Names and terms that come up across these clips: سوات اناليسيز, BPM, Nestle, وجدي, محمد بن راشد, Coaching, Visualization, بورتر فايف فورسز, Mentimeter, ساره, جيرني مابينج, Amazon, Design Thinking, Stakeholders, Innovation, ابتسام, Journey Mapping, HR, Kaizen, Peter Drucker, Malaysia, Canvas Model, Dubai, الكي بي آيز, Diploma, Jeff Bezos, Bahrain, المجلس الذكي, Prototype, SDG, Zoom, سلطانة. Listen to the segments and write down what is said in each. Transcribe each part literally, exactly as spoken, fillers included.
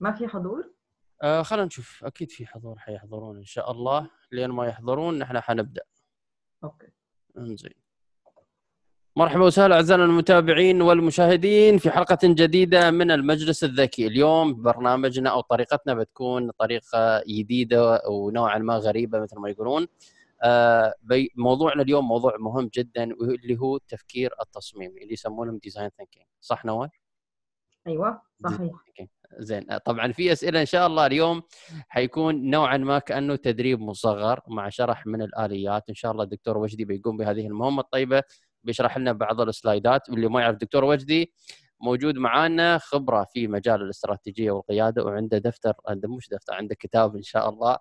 ما في حضور؟ آه خلينا نشوف، اكيد في حضور، حيحضرون ان شاء الله. لين ما يحضرون نحن حنبدا. اوكي انزين. مرحبا وسهلا اعزائنا المتابعين والمشاهدين في حلقه جديده من المجلس الذكي. اليوم برنامجنا او طريقتنا بتكون طريقه جديده ونوعا ما غريبه مثل ما يقولون. آه موضوعنا اليوم موضوع مهم جدا واللي هو التفكير التصميمي اللي يسمونهم ديزاين ثينكينج، صح نوال؟ ايوه صحيح. زين، طبعا في اسئله ان شاء الله اليوم حيكون نوعا ما كانه تدريب مصغر مع شرح من الاليات. ان شاء الله الدكتور وجدي بيقوم بهذه المهمه الطيبه، بيشرح لنا بعض السلايدات. واللي ما يعرف الدكتور وجدي موجود معانا، خبره في مجال الاستراتيجيه والقياده، وعنده دفتر، عنده مش دفتر، عنده كتاب ان شاء الله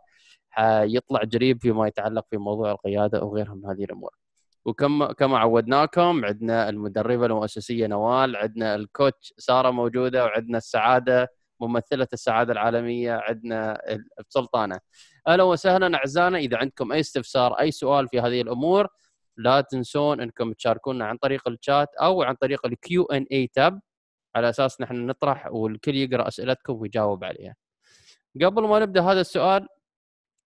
حيطلع جريب فيما يتعلق في موضوع القياده وغيرها من هذه الامور. وكما كما عودناكم عندنا المدربه المؤسسيه نوال، عندنا الكوتش ساره موجوده، وعندنا السعاده ممثله السعاده العالميه عندنا سلطانه. اهلا وسهلا اعزائنا، اذا عندكم اي استفسار اي سؤال في هذه الامور لا تنسون انكم تشاركونا عن طريق الشات او عن طريق الكيو ان اي تاب، على اساس نحن نطرح والكل يقرا اسئلتكم ويجاوب عليها. قبل ما نبدا هذا السؤال،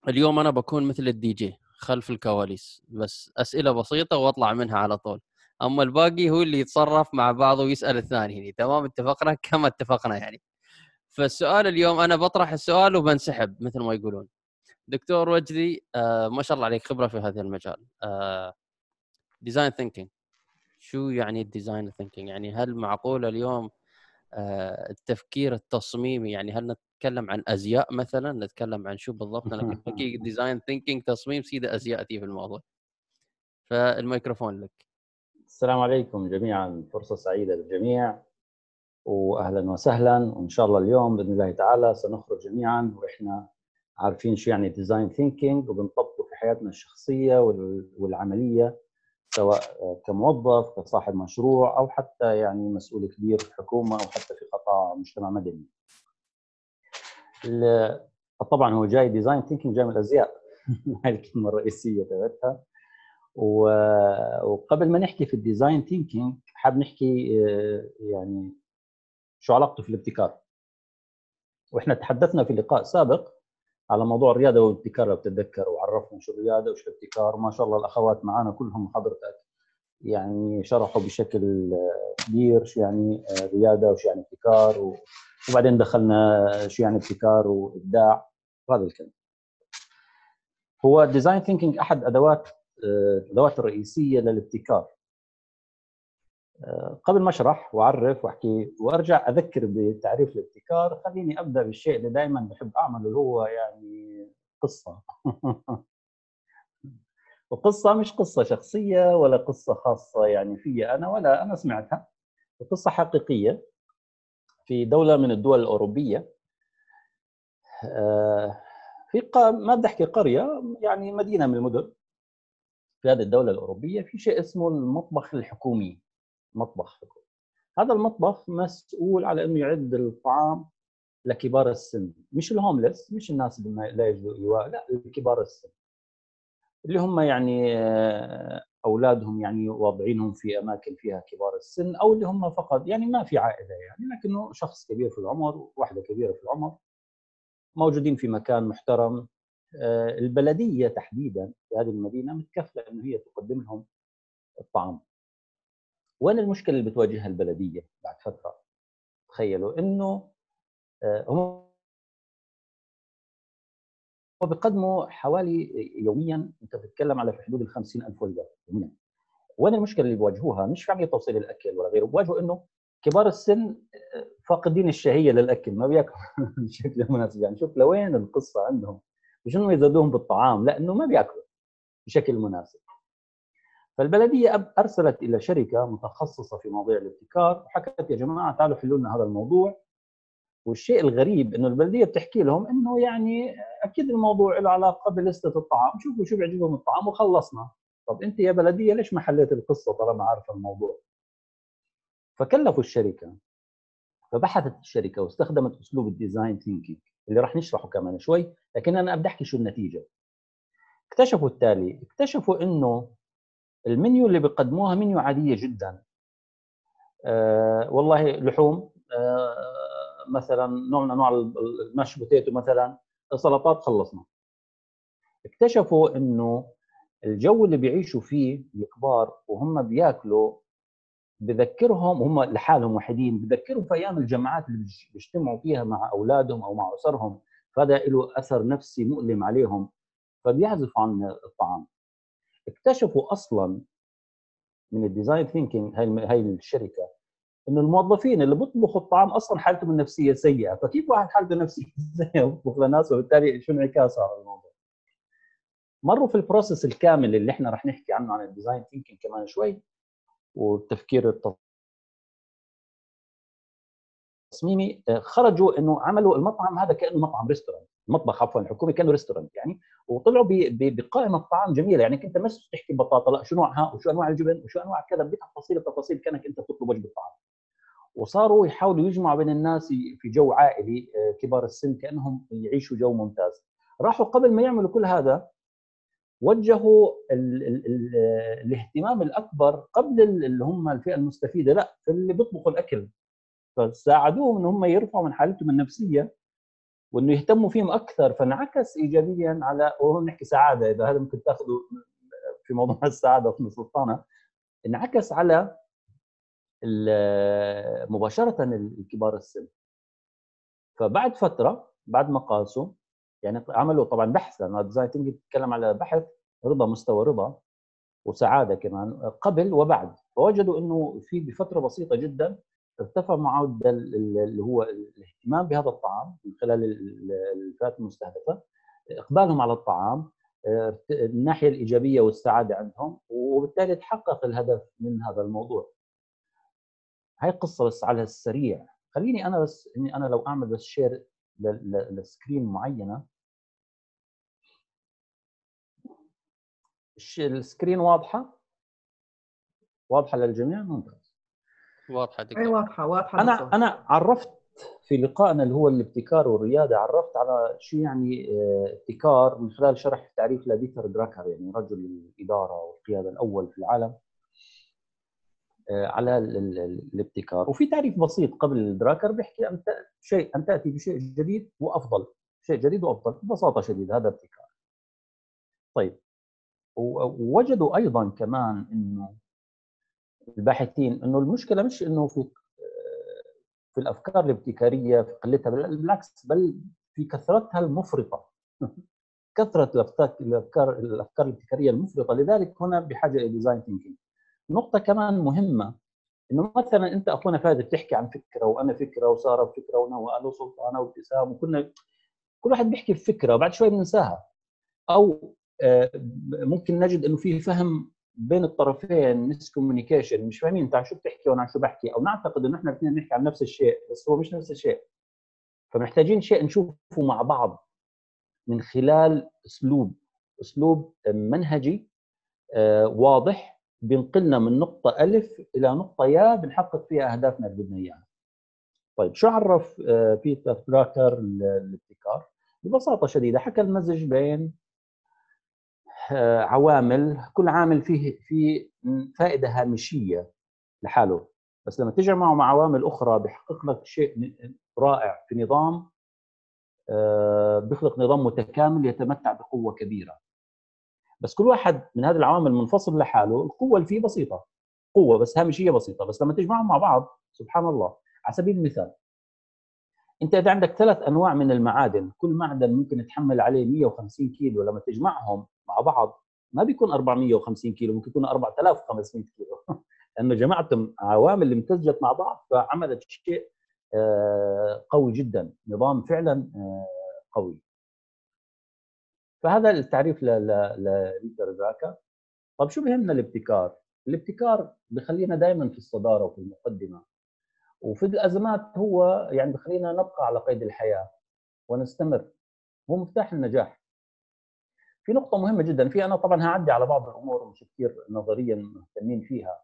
اليوم انا بكون مثل الدي جي خلف الكواليس، بس اسئله بسيطه واطلع منها على طول، اما الباقي هو اللي يتصرف مع بعضه ويسال الثاني يعني. تمام، اتفقنا كما اتفقنا يعني. فالسؤال اليوم انا بطرح السؤال وبنسحب مثل ما يقولون. دكتور وجدي آه ما شاء الله عليك، خبره في هذا المجال. آه ديزاين ثينكينج، شو يعني الديزاين ثينكينج؟ يعني هل معقوله اليوم آه التفكير التصميمي، يعني هل نتكلم عن ازياء مثلا، نتكلم عن شو بالضبط؟ انا بحكي ديزاين ثينكينج تصميم سيده ازياء في الموضوع. فالميكروفون لك. السلام عليكم جميعا، فرصه سعيده للجميع واهلا وسهلا. وان شاء الله اليوم باذن الله تعالى سنخرج جميعا واحنا عارفين شو يعني ديزاين ثينكينج وبنطبقه في حياتنا الشخصيه والعمليه، سواء كموظف كصاحب مشروع او حتى يعني مسؤول كبير في الحكومه او حتى في قطاع مجتمع مدني. طبعا هو جاي ديزاين ثينكينج جاي من الازياء، هاي الكلمه الرئيسيه تبعتها. وقبل ما نحكي في الديزاين ثينكينج حاب نحكي يعني شو علاقته في الابتكار. واحنا تحدثنا في لقاء سابق على موضوع الرياده والابتكار لو بتتذكر، وعرفنا شو الرياده وشو الابتكار. ما شاء الله الاخوات معنا كلهم حضرتك يعني شرحوا بشكل كبير شو يعني رياده وشو يعني ابتكار، وبعدين دخلنا شو يعني ابتكار وابداع. هذا الكلام هو الديزاين ثينكينج، احد ادوات الادوات الرئيسيه للابتكار. قبل ما اشرح واعرف واحكي وارجع اذكر بتعريف الابتكار، خليني ابدا بالشيء اللي دائما بحب اعمله اللي هو يعني قصه. وقصه مش قصه شخصيه ولا قصه خاصه يعني فيا انا ولا انا سمعتها، قصه حقيقيه في دوله من الدول الاوروبيه. في ما بدي احكي قريه، يعني مدينه من المدن في هذه الدوله الاوروبيه، في شيء اسمه المطبخ الحكومي. مطبخ هذا المطبخ مسؤول على انه يعد الطعام لكبار السن، مش الهوملس، مش الناس اللي لا يجدوا ايواء، لا الكبار السن اللي هم يعني اولادهم يعني واضعينهم في اماكن فيها كبار السن، او اللي هم فقط يعني ما في عائله يعني، لكنه شخص كبير في العمر وواحده كبيره في العمر موجودين في مكان محترم. البلديه تحديدا في هذه المدينه متكفله انه هي تقدم لهم الطعام. وين المشكله اللي بتواجهها البلديه بعد فتره؟ تخيلوا انه هم بيقدموا حوالي يوميا، انت بتتكلم على في حدود ال خمسين ألف وجبه يوميا. وين المشكله اللي بيواجهوها؟ مش في عمليه توصيل الاكل ولا غيره، بيواجهوا انه كبار السن فاقدين الشهيه للاكل، ما بياكلوا بشكل مناسب. يعني شوف لوين القصه عندهم، مش انه يزودوهم بالطعام، لا انه ما بياكلوا بشكل مناسب. فالبلديه ارسلت الى شركه متخصصه في مواضيع الابتكار وحكت يا جماعه تعالوا حلوا لنا هذا الموضوع. والشيء الغريب انه البلديه بتحكي لهم انه يعني اكيد الموضوع له علاقه بلسته الطعام، شوفوا شو بيعجبهم الطعام وخلصنا. طب انت يا بلديه ليش ما حليت القصه طالما عارفه الموضوع؟ فكلفوا الشركه، فبحثت الشركه واستخدمت اسلوب الديزاين ثينكينج اللي راح نشرحه كمان شوي، لكن انا بدي احكي شو النتيجه. اكتشفوا التالي، اكتشفوا انه المنيو اللي بيقدموها منيو عاديه جدا. آه والله لحوم، آه مثلا نوع من انواع الماش بوتيتو مثلا، سلطات خلصنا. اكتشفوا انه الجو اللي بيعيشوا فيه الكبار وهم بياكلوا بذكرهم، هم لحالهم وحيدين، بذكرهم في ايام الجماعات اللي بيجتمعوا فيها مع اولادهم او مع اسرهم، فهذا له اثر نفسي مؤلم عليهم، فبيعزفوا عن الطعام. اكتشفوا اصلا من الديزاين ثينكينج هاي هاي الشركه انه الموظفين اللي بيطبخوا الطعام اصلا حالتهم النفسيه سيئه، فكيف واحد حالته نفسيه سيئه بيطبخ للناس؟ وبالتالي شو انعكاس على الموضوع. مروا في البروسيس الكامل اللي احنا رح نحكي عنه عن الديزاين ثينكينج كمان شوي، والتفكير التصميمي. خرجوا انه عملوا المطعم هذا كانه مطعم ريستورانت، المطبخ عفوا الحكومي كانه ريستورانت يعني، وطلعوا بقائمه طعام جميله يعني، كنت مش تحكي بطاطا، لا شو نوعها وشو انواع الجبن وشو انواع كذا، بدك تفاصيل التفاصيل كانك انت تطلب وجبه طعام. وصاروا يحاولوا يجمعوا بين الناس في جو عائلي، كبار السن كانهم يعيشوا جو ممتاز. راحوا قبل ما يعملوا كل هذا وجهوا ال ال ال الاهتمام الاكبر قبل اللي هم الفئه المستفيده، لا اللي بيطبخوا الاكل، فساعدوهم ان هم يرفعوا من حالتهم النفسيه وانه يهتموا فيهم اكثر، فانعكس ايجابيا على، وهون نحكي سعاده، اذا هذا ممكن تاخذه في موضوع السعاده في سلطانه، انعكس على مباشره الكبار السن. فبعد فتره بعد ما قاسوا يعني عملوا طبعا بحث، لانه ديزاين ثينكينج بتتكلم على بحث رضا، مستوى رضا وسعاده كمان قبل وبعد، فوجدوا انه في بفتره بسيطه جدا ارتفع معدل اللي هو الاهتمام بهذا الطعام من خلال الفئات المستهدفه، اقبالهم على الطعام، الناحيه الايجابيه والسعاده عندهم، وبالتالي تحقق الهدف من هذا الموضوع. هاي قصه بس على السريع. خليني انا بس اني انا لو اعمل بس شير للسكرين معينه، السكرين واضحه واضحه للجميع؟ ممتاز، واضحه دكتور. اي واضحه واضحه. انا بالصور. انا عرفت في لقائنا اللي هو الابتكار والرياده، عرفت على شو يعني ابتكار من خلال شرح تعريف لبيتر دراكر، يعني رجل الاداره والقياده الاول في العالم، على الابتكار. وفي تعريف بسيط قبل دراكر بيحكي أن شيء أن تأتي بشيء جديد وأفضل، شيء جديد وأفضل ببساطة شديدة، هذا ابتكار. طيب، ووجدوا أيضا كمان إنه الباحثين إنه المشكلة مش إنه في في الأفكار الابتكارية في قلتها، بالعكس بل في كثرتها المفرطة، كثرة الأفكار الأفكار الابتكارية المفرطة. لذلك هنا بحاجة إلى ديزاين ثينكينج. نقطة كمان مهمة، إنه مثلا أنت أخونا فهد بتحكي عن فكرة، وأنا فكرة، وسارة فكرة، ونوال وسلطانة وابتسام، وكنا كل واحد بيحكي بفكرة وبعد شوي بننساها، أو ممكن نجد إنه في فهم بين الطرفين، مس كوميونيكيشن، مش فاهمين أنت عن شو بتحكي وأنا عن شو بحكي، أو نعتقد إنه إحنا الاثنين نحكي عن نفس الشيء بس هو مش نفس الشيء. فمحتاجين شيء نشوفه مع بعض من خلال أسلوب أسلوب منهجي واضح بنقلنا من نقطة ألف إلى نقطة يا بنحقق فيها أهدافنا اللي بدنا إياها. طيب، شو عرف بيتر دراكر الابتكار؟ ببساطة شديدة حكى المزج بين عوامل، كل عامل فيه في فائدة هامشية لحاله، بس لما تجمعه مع عوامل أخرى بيحقق لك شيء رائع في نظام، بيخلق نظام متكامل يتمتع بقوة كبيرة. بس كل واحد من هذه العوامل منفصل لحاله، القوة اللي فيه بسيطة، قوة بس هامشية بسيطة، بس لما تجمعهم مع بعض سبحان الله. على سبيل المثال، أنت إذا عندك ثلاث أنواع من المعادن، كل معدن ممكن يتحمل عليه مئة وخمسين كيلو، لما تجمعهم مع بعض ما بيكون أربعمئة وخمسين كيلو، ممكن يكون أربعة آلاف وخمسمئة كيلو، لأنه جمعتم عوامل اللي امتزجت مع بعض فعملت شيء قوي جدا، نظام فعلا قوي. فهذا التعريف لبيتر دراكر. طب شو بهمنا الابتكار؟ الابتكار بخلينا دائما في الصداره وفي المقدمه، وفي الازمات هو يعني بخلينا نبقى على قيد الحياه ونستمر، هو مفتاح النجاح. في نقطه مهمه جدا، في انا طبعا هعدي على بعض الامور مش كثير نظريا مهتمين فيها.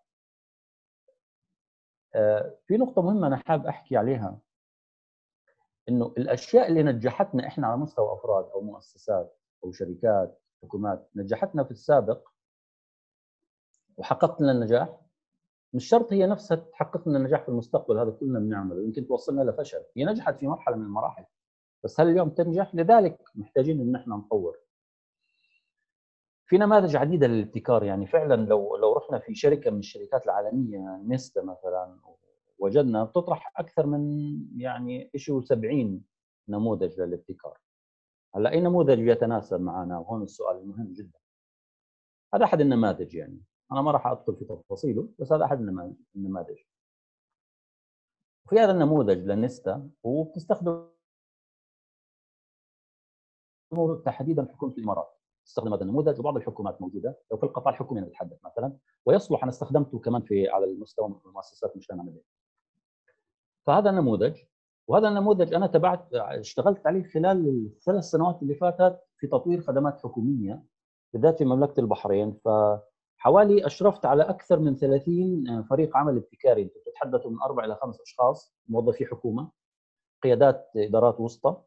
في نقطه مهمه انا حابب احكي عليها، انه الاشياء اللي نجحتنا احنا على مستوى افراد او مؤسسات أو شركات حكومات نجحتنا في السابق وحققت لنا النجاح، مش شرط هي نفسها تحقق لنا النجاح في المستقبل، هذا كلنا بنعمله، يمكن توصلنا لفشل، هي نجحت في مرحله من المراحل بس هل اليوم تنجح؟ لذلك محتاجين ان احنا نطور. في نماذج عديده للابتكار، يعني فعلا لو لو رحنا في شركه من الشركات العالميه نستا مثلا وجدنا بتطرح اكثر من يعني شيء سبعين نموذج للابتكار. هلا اي نموذج يتناسب معنا؟ وهون السؤال المهم جدا. هذا احد النماذج، يعني انا ما راح ادخل في تفاصيله بس هذا احد النماذج. وفي هذا النموذج للنستا وبتستخدم تحديدا حكومه الامارات، استخدم هذا النموذج وبعض الحكومات موجوده، لو في القطاع الحكومي نتحدث مثلا، ويصلح انا استخدمته كمان في على المستوى المؤسسات مشان اعمل. فهذا النموذج وهذا النموذج انا تبعت اشتغلت عليه خلال الثلاث سنوات اللي فاتت في تطوير خدمات حكوميه بالذات في مملكه البحرين، فحوالي اشرفت على اكثر من ثلاثين فريق عمل ابتكاري، انتم بتتحدثوا من اربع الى خمس اشخاص موظفي حكومه، قيادات ادارات وسطى،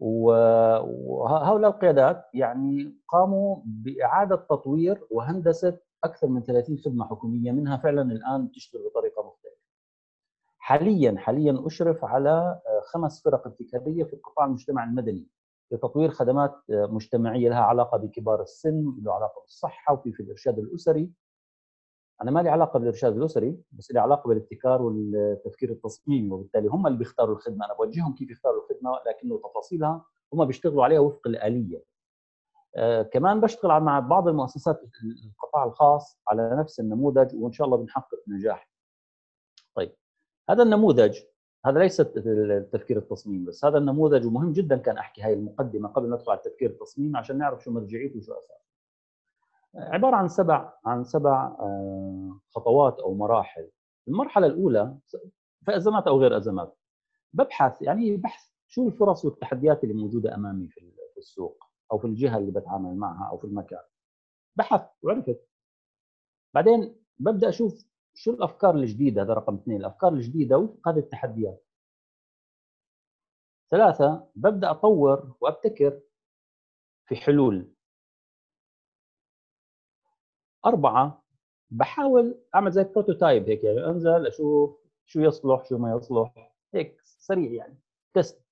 وهؤلاء القيادات يعني قاموا باعاده تطوير وهندسه اكثر من ثلاثين خدمه حكوميه، منها فعلا الان تشتغل بطريقه مختلفه. حاليا حاليا اشرف على خمس فرق ابتكاريه في قطاع المجتمع المدني لتطوير خدمات مجتمعيه لها علاقه بكبار السن، له علاقه بالصحه، وفي في الارشاد الاسري. انا ما لي علاقه بالارشاد الاسري بس لي علاقه بالابتكار والتفكير التصميمي، وبالتالي هم اللي بيختاروا الخدمه، انا بوجههم كيف يختاروا الخدمه لكنه تفاصيلها هم بيشتغلوا عليها وفق الاليه. آه كمان بشتغل مع بعض المؤسسات القطاع الخاص على نفس النموذج وان شاء الله بنحقق نجاح. طيب هذا النموذج هذا ليس التفكير التصميمي بس، هذا النموذج ومهم جدا كان احكي هاي المقدمه قبل ما ندخل على التفكير التصميمي عشان نعرف شو مرجعيته وشو اساسه. عباره عن سبع عن سبع خطوات او مراحل. المرحله الاولى في ازمات او غير ازمات ببحث، يعني بحث شو الفرص والتحديات اللي موجوده امامي في السوق او في الجهه اللي بتعامل معها او في المكان، بحث وعرفت. بعدين ببدا اشوف شو الافكار الجديده، هذا رقم اثنين، الافكار الجديده وفق هذه التحديات. ثلاثه ببدا اطور وابتكر في حلول. أربعة بحاول أعمل زي بروتوتايب هيك، يعني أنزل أشوف شو يصلح شو ما يصلح هيك سريع، يعني تست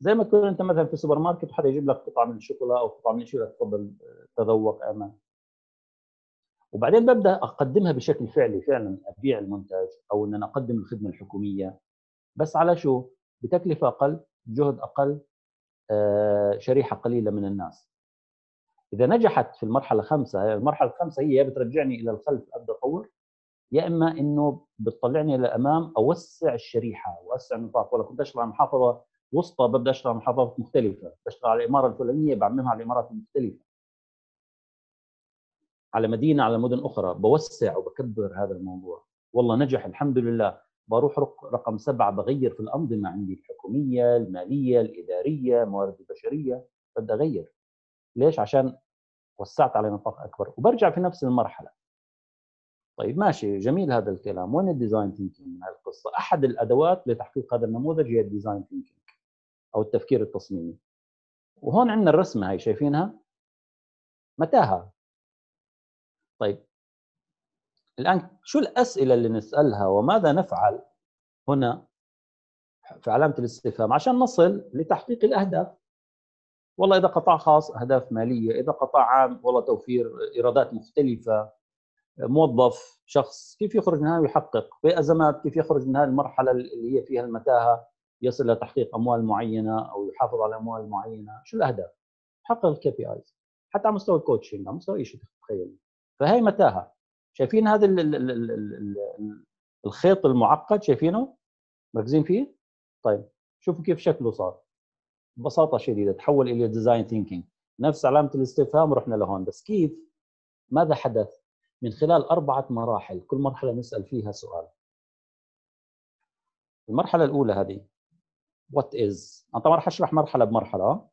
زي ما تكون أنت مثلا في السوبر ماركت وحدا يجيب لك قطعة من الشوكولاتة أو قطعة من شيء تفضل تذوق أمان، وبعدين ببدأ أقدمها بشكل فعلي، فعلا أبيع المنتج أو إن أنا أقدم الخدمة الحكومية، بس على شو؟ بتكلفة أقل، جهد أقل، شريحة قليلة من الناس. إذا نجحت في المرحلة الخامسة، المرحلة الخامسة هي بترجعني إلى الخلف أبدأ أطور، يا إما إنه بتطلعني للأمام أوسع الشريحة وأوسع النطاق. ولا كنت أشتغل على محافظة وسطى ببدأ أشتغل على محافظات مختلفة، بشتغل على الإمارة الفلانية بعممها على الإمارات المختلفة، على مدينة على مدن أخرى، بوسع وبكبر هذا الموضوع. والله نجح الحمد لله، بروح رقم سبعة بغير في الأنظمة عندي، الحكومية المالية الإدارية الموارد البشرية، ببدأ أغير. ليش؟ عشان وسعت على نطاق اكبر وبرجع في نفس المرحله. طيب ماشي جميل هذا الكلام، وين الديزاين ثينكينج من هالقصه؟ احد الادوات لتحقيق هذا النموذج هي الديزاين ثينكينج او التفكير التصميمي. وهون عندنا الرسمه هاي شايفينها متاهه. طيب الان شو الاسئله اللي نسالها وماذا نفعل هنا في علامه الاستفهام عشان نصل لتحقيق الاهداف؟ والله إذا قطاع خاص أهداف مالية، إذا قطاع عام والله توفير إيرادات مختلفة، موظف شخص كيف يخرج منها ويحقق، في أزمات كيف يخرج من هذه المرحلة اللي هي فيها المتاهة يصل لتحقيق أموال معينة أو يحافظ على أموال معينة. شو الأهداف؟ يحقق الكي بي آيز حتى على مستوى الكوتشنج، على مستوى أي شيء تتخيل. فهي متاهة، شايفين هذا الخيط المعقد شايفينه؟ مركزين فيه؟ طيب شوفوا كيف شكله صار ببساطة شديدة، تحول إلى ديزاين ثينكينج، نفس علامة الاستفهام ورحنا لهون، بس كيف؟ ماذا حدث؟ من خلال أربعة مراحل، كل مرحلة نسأل فيها سؤال. المرحلة الأولى هذه وات إز، أنا طبعاً راح أشرح مرحلة بمرحلة.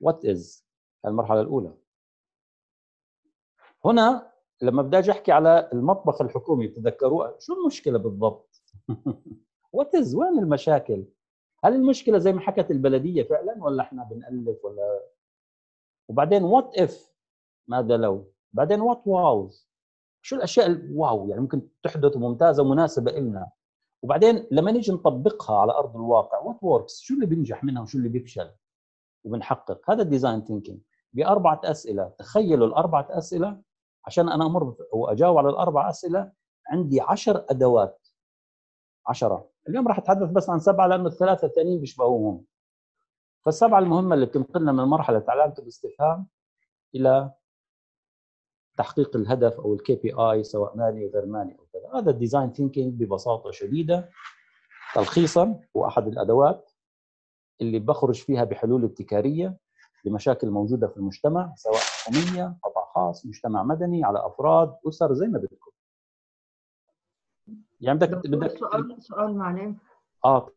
وات إز المرحلة الأولى. هنا لما بدي أجي أحكي على المطبخ الحكومي بتتذكروه شو المشكلة بالضبط؟ وات إز وين المشاكل؟ هل المشكلة زي ما حكت البلدية فعلا ولا احنا بنألف ولا؟ وبعدين وات اف ماذا لو؟ بعدين وات واوز شو الاشياء الواو يعني ممكن تحدث ممتازه ومناسبه لنا، وبعدين لما نيجي نطبقها على ارض الواقع وات ووركس، شو اللي بينجح منها وشو اللي بيفشل وبنحقق. هذا الديزاين ثينكينج باربعه اسئله. تخيلوا الاربعه اسئله، عشان انا امر واجاوب على الاربع اسئله عندي عشر ادوات. عشرة اليوم راح اتحدث بس عن سبعه لانه الثلاثه الثانيين بيشبهوهم. فالسبعه المهمه اللي بتنقلنا من مرحله علامه الاستفهام الى تحقيق الهدف او الكي بي اي، سواء مالي وغير مالي او كذا. هذا الديزاين ثينكينج ببساطه شديده تلخيصا، واحد الادوات اللي بخرج فيها بحلول ابتكاريه لمشاكل موجوده في المجتمع، سواء حكوميه، قطاع خاص، مجتمع مدني، على افراد، اسر، زي ما بدكم. يعني بدك بدك سؤال سؤال معلش. اه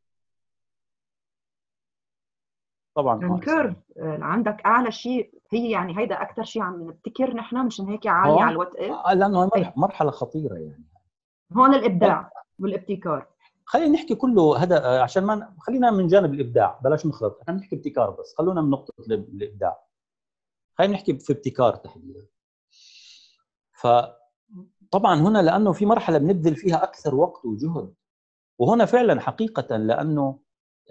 طبعا كر عندك اعلى شيء هي يعني هيدا اكثر شيء عم نبتكر نحن، مشان هيك عالي على الوات اف، لانه هي مرحله خطيره. يعني هون الابداع والابتكار خلينا نحكي كله هذا، عشان ما خلينا من جانب الابداع، بلاش نخلط، احنا بنحكي ابتكار بس، خلونا من نقطه الابداع. خلينا نحكي في ابتكار تحديدا. فطبعا هنا لانه في مرحله بنبذل فيها اكثر وقت وجهد، وهنا فعلا حقيقه لانه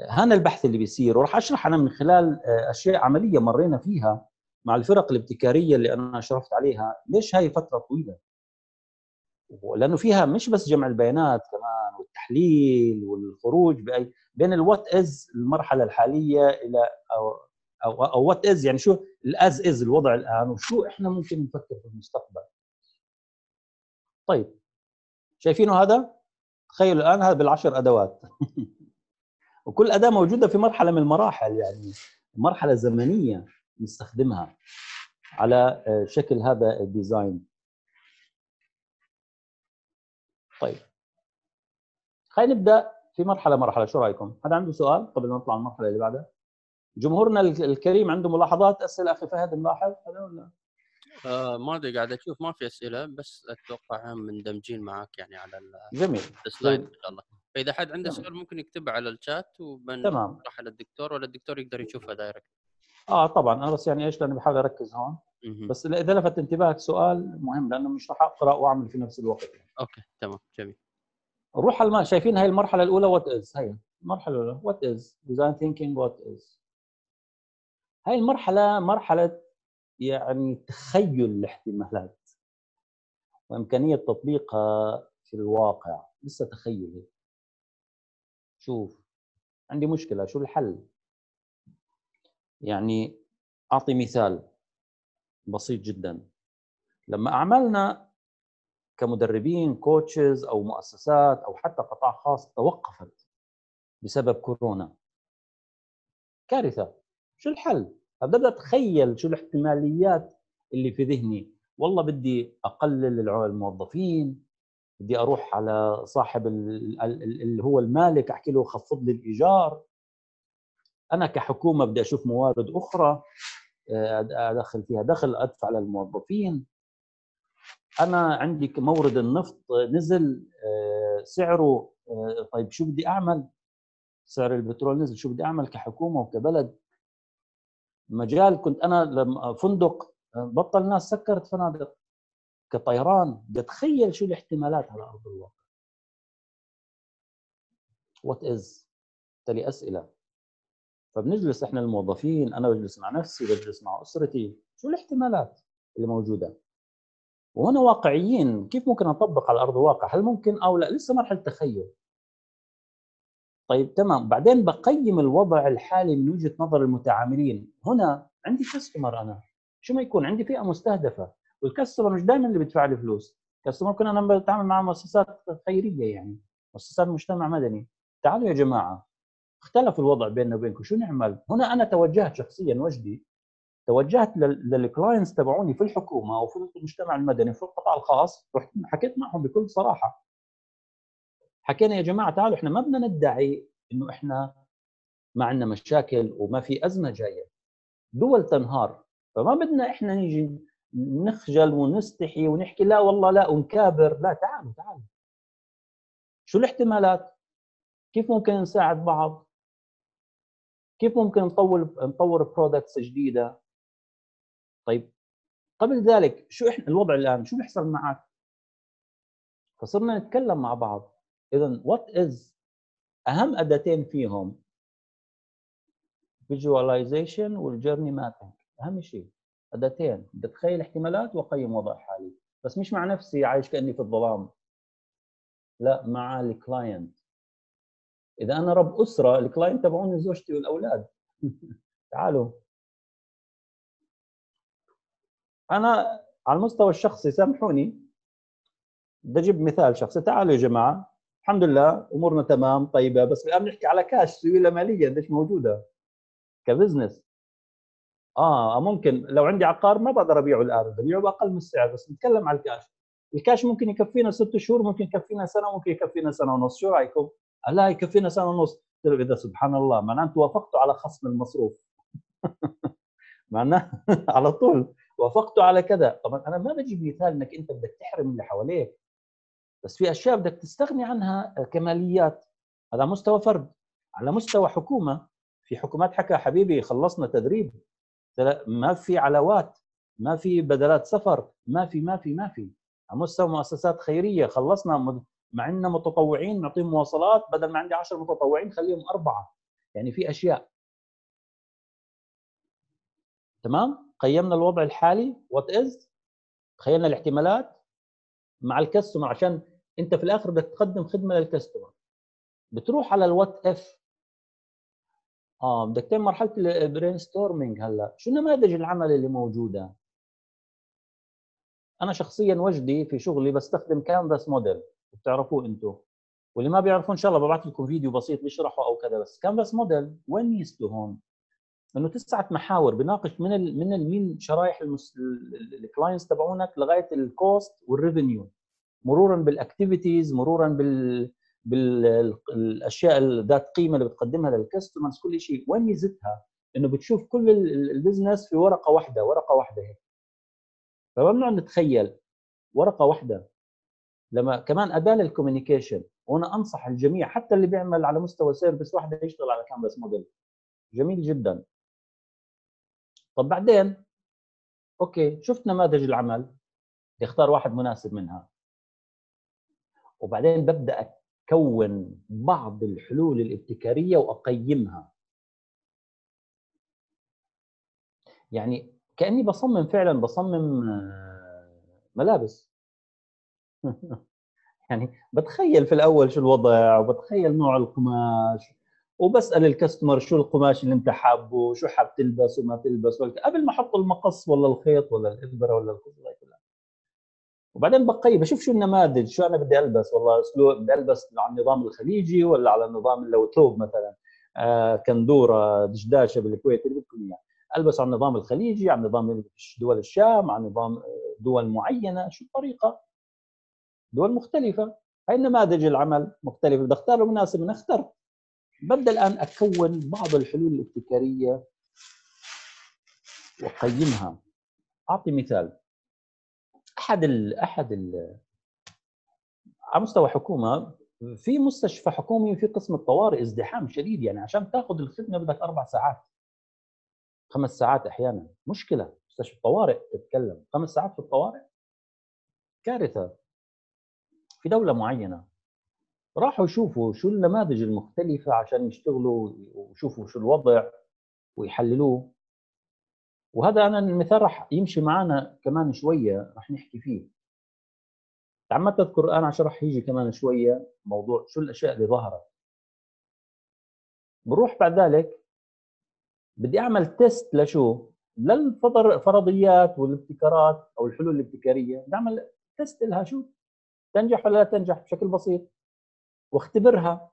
هنا البحث اللي بيصير، وراح اشرح انا من خلال اشياء عمليه مرينا فيها مع الفرق الابتكاريه اللي انا اشرفت عليها، ليش هاي فتره طويله؟ لانه فيها مش بس جمع البيانات كمان والتحليل والخروج باي بين الوات از المرحله الحاليه الى او او, أو وات از، يعني شو الاز از الوضع الان، وشو احنا ممكن نفكر في المستقبل. طيب شايفينه هذا؟ تخيلوا الان هذا بالعشر ادوات وكل اداه موجوده في مرحله من المراحل، يعني مرحله زمنيه نستخدمها على شكل هذا الديزاين. طيب خلينا نبدا في مرحله مرحله، شو رايكم؟ حدا عنده سؤال قبل ما نطلع المرحله اللي بعدها؟ جمهورنا الكريم عنده ملاحظات، اسئله؟ اخي فهد ملاحظ هذا ولا؟ آه ما ادري، قاعد اشوف ما في اسئله، بس اتوقع هم مندمجين معك يعني على السلايد ان شاء الله. فاذا حد عنده سؤال ممكن يكتبه على الشات وبنطرح على الدكتور، ولا الدكتور يقدر يشوفها دايركت. اه طبعا انا بس يعني ايش، لاني بحاول اركز هون م -م. بس اذا لفت انتباهك سؤال مهم، لانه مش راح اقرا واعمل في نفس الوقت. اوكي تمام جميل. نروح على شايفين هاي المرحله الاولى وات از، هي المرحله الاولى وات از ديزاين ثينكينج وات از. هاي المرحله مرحله يعني تخيل الاحتمالات وامكانيه تطبيقها في الواقع. لسه تخيل، شوف عندي مشكله شو الحل. يعني اعطي مثال بسيط جدا. لما اعمالنا كمدربين كوتشز او مؤسسات او حتى قطاع خاص توقفت بسبب كورونا، كارثه. شو الحل؟ ابدا اتخيل شو الاحتماليات اللي في ذهني. والله بدي اقلل الموظفين، بدي اروح على صاحب اللي هو المالك احكي له خفض لي الايجار، انا كحكومه بدي اشوف موارد اخرى ادخل فيها دخل ادفع للموظفين، انا عندي مورد النفط نزل سعره، طيب شو بدي اعمل؟ سعر البترول نزل، شو بدي اعمل كحكومه وكبلد؟ مجال كنت انا لما فندق بطل ناس سكرت فنادق، كطيران. بتخيل شو الاحتمالات على ارض الواقع. وات از تلي اسئله. فبنجلس احنا الموظفين، انا بجلس مع نفسي، بجلس مع اسرتي، شو الاحتمالات اللي موجوده؟ وهنا واقعيين، كيف ممكن نطبق على ارض الواقع؟ هل ممكن او لا؟ لسه مرحله تخيل. طيب تمام، بعدين بقيم الوضع الحالي من وجهه نظر المتعاملين. هنا عندي كاستمر، انا شو ما يكون عندي فئه مستهدفه، والكاستمر مش دائما اللي بيدفع لي فلوس. كاستمر كنا انا بتعامل مع مؤسسات خيريه، يعني مؤسسات مجتمع مدني. تعالوا يا جماعه اختلف الوضع بيننا وبينكم، شو نعمل؟ هنا انا توجهت شخصيا، وجدي توجهت للكلاينتس تبعوني في الحكومه وفي المجتمع المدني في القطاع الخاص، رحت حكيت معهم بكل صراحه. حكينا يا جماعه تعالوا احنا ما بدنا ندعي انه احنا ما عندنا مشاكل وما في ازمه جايه، دول تنهار، فما بدنا احنا نيجي نخجل ونستحي ونحكي لا والله لا ونكابر، لا تعالوا تعالوا شو الاحتمالات؟ كيف ممكن نساعد بعض؟ كيف ممكن نطور نطور برودكتس جديده؟ طيب قبل ذلك شو احنا الوضع الان؟ شو بيحصل معك؟ فصرنا نتكلم مع بعض. إذن what is أهم أداتين فيهم؟ Visualization والجيرني مابينج، أهم شيء أداتين، بتخيل احتمالات وقيم وضع حالي، بس مش مع نفسي عايش كأني في الظلام، لا مع الكلاينت. إذا أنا رب أسرة الكلاينت تبعوني زوجتي والأولاد. تعالوا. أنا على المستوى الشخصي سامحوني بجيب مثال شخصي. تعالوا يا جماعة، الحمد لله أمورنا تمام طيبة، بس الآن نحكي على كاش، سيولة مالية قديش موجودة كبزنس. آه ممكن لو عندي عقار ما بقدر أبيعه الآن، ببيعه بأقل من السعر، بس نتكلم على الكاش. الكاش ممكن يكفينا ست شهور، ممكن يكفينا سنة، ممكن يكفينا سنة ونص، شو رأيكم؟ لا يكفينا سنة ونص. قلت له إذا سبحان الله معناه وافقتوا على خصم المصروف. معناه على طول وافقتوا على كذا. طبعا أنا ما بجيب مثال إنك أنت بدك تحرم اللي حواليك، بس في أشياء بدك تستغني عنها كماليات. هذا مستوى فرد. على مستوى حكومة، في حكومات حكى حبيبي خلصنا تدريب، ما في علاوات، ما في بدلات سفر، ما في ما في ما في. على مستوى مؤسسات خيرية، خلصنا مع عندنا متطوعين نعطيهم مواصلات، بدل ما عندي عشر متطوعين خليهم أربعة. يعني في أشياء. تمام؟ قيمنا الوضع الحالي وات از، تخيلنا الاحتمالات مع الكاستمر، عشان انت في الاخر بدك تقدم خدمه للكاستمر. بتروح على الوات اف. اه بدك تعمل مرحله البرين ستورمينج. هلا شو نماذج العمل اللي موجوده؟ انا شخصيا وجدي في شغلي بستخدم كانفاس موديل، بتعرفوه انتم، واللي ما بيعرفوه ان شاء الله ببعث لكم فيديو بسيط بيشرحه او كذا. بس كانفاس موديل وين ميزته هون؟ انه تسعه محاور بناقش من ال من ال من شرايح الكلاينتس تبعونك لغايه الكوست والريفينيو، مرورا بالاكتيفيتيز، مرورا بال بالاشياء ذات قيمه اللي بتقدمها للكاستمرز. كل شيء. وين ميزتها؟ انه بتشوف كل البزنس في ورقه واحده، ورقه واحده هيك. فممنوع نتخيل ورقه واحده. لما كمان اداه للكوميونيكيشن، وانا انصح الجميع حتى اللي بيعمل على مستوى سيرفيس واحده يشتغل على كانفاس موديل. جميل جدا. طب بعدين اوكي شفت نماذج العمل، اختار واحد مناسب منها، وبعدين ببدا اكون بعض الحلول الابتكاريه واقيمها. يعني كاني بصمم، فعلا بصمم ملابس. يعني بتخيل في الاول شو الوضع، وبتخيل نوع القماش، وبسال الكاستمر شو القماش اللي انت حابه، شو حاب تلبس وما تلبس، قبل ما احط المقص ولا الخيط ولا الابره ولا الخزله كلها. وبعدين بقيم، بشوف شو النماذج، شو انا بدي البس. والله اسلوب بدي البس على النظام الخليجي ولا على النظام اللي هو ثوب مثلا، آه كندوره دشداشه بالكويت اللي بدكم اياه، البس على النظام الخليجي، على نظام دول الشام، على نظام دول معينه. شو الطريقه؟ دول مختلفه. هاي نماذج العمل مختلفه، بدي اختار المناسب. من اخترت ببدا الان اكون بعض الحلول الابتكاريه واقيمها. اعطي مثال. احد ال احد ال على مستوى حكومه، في مستشفى حكومي في قسم الطوارئ ازدحام شديد. يعني عشان تاخذ الخدمه بدك اربع ساعات، خمس ساعات احيانا. مشكله، مستشفى طوارئ تتكلم خمس ساعات في الطوارئ، كارثه. في دوله معينه راحوا يشوفوا شو النماذج المختلفة عشان يشتغلوا ويشوفوا شو الوضع ويحللوه. وهذا أنا المثال راح يمشي معنا كمان شوية، راح نحكي فيه. تعمدت أذكر الآن عشان راح يجي كمان شوية موضوع شو الأشياء اللي ظهرت. بروح بعد ذلك بدي أعمل تيست لشو؟ للفرضيات والابتكارات أو الحلول الابتكارية، بدي أعمل تيست لها، شو تنجح ولا لا تنجح بشكل بسيط، واختبرها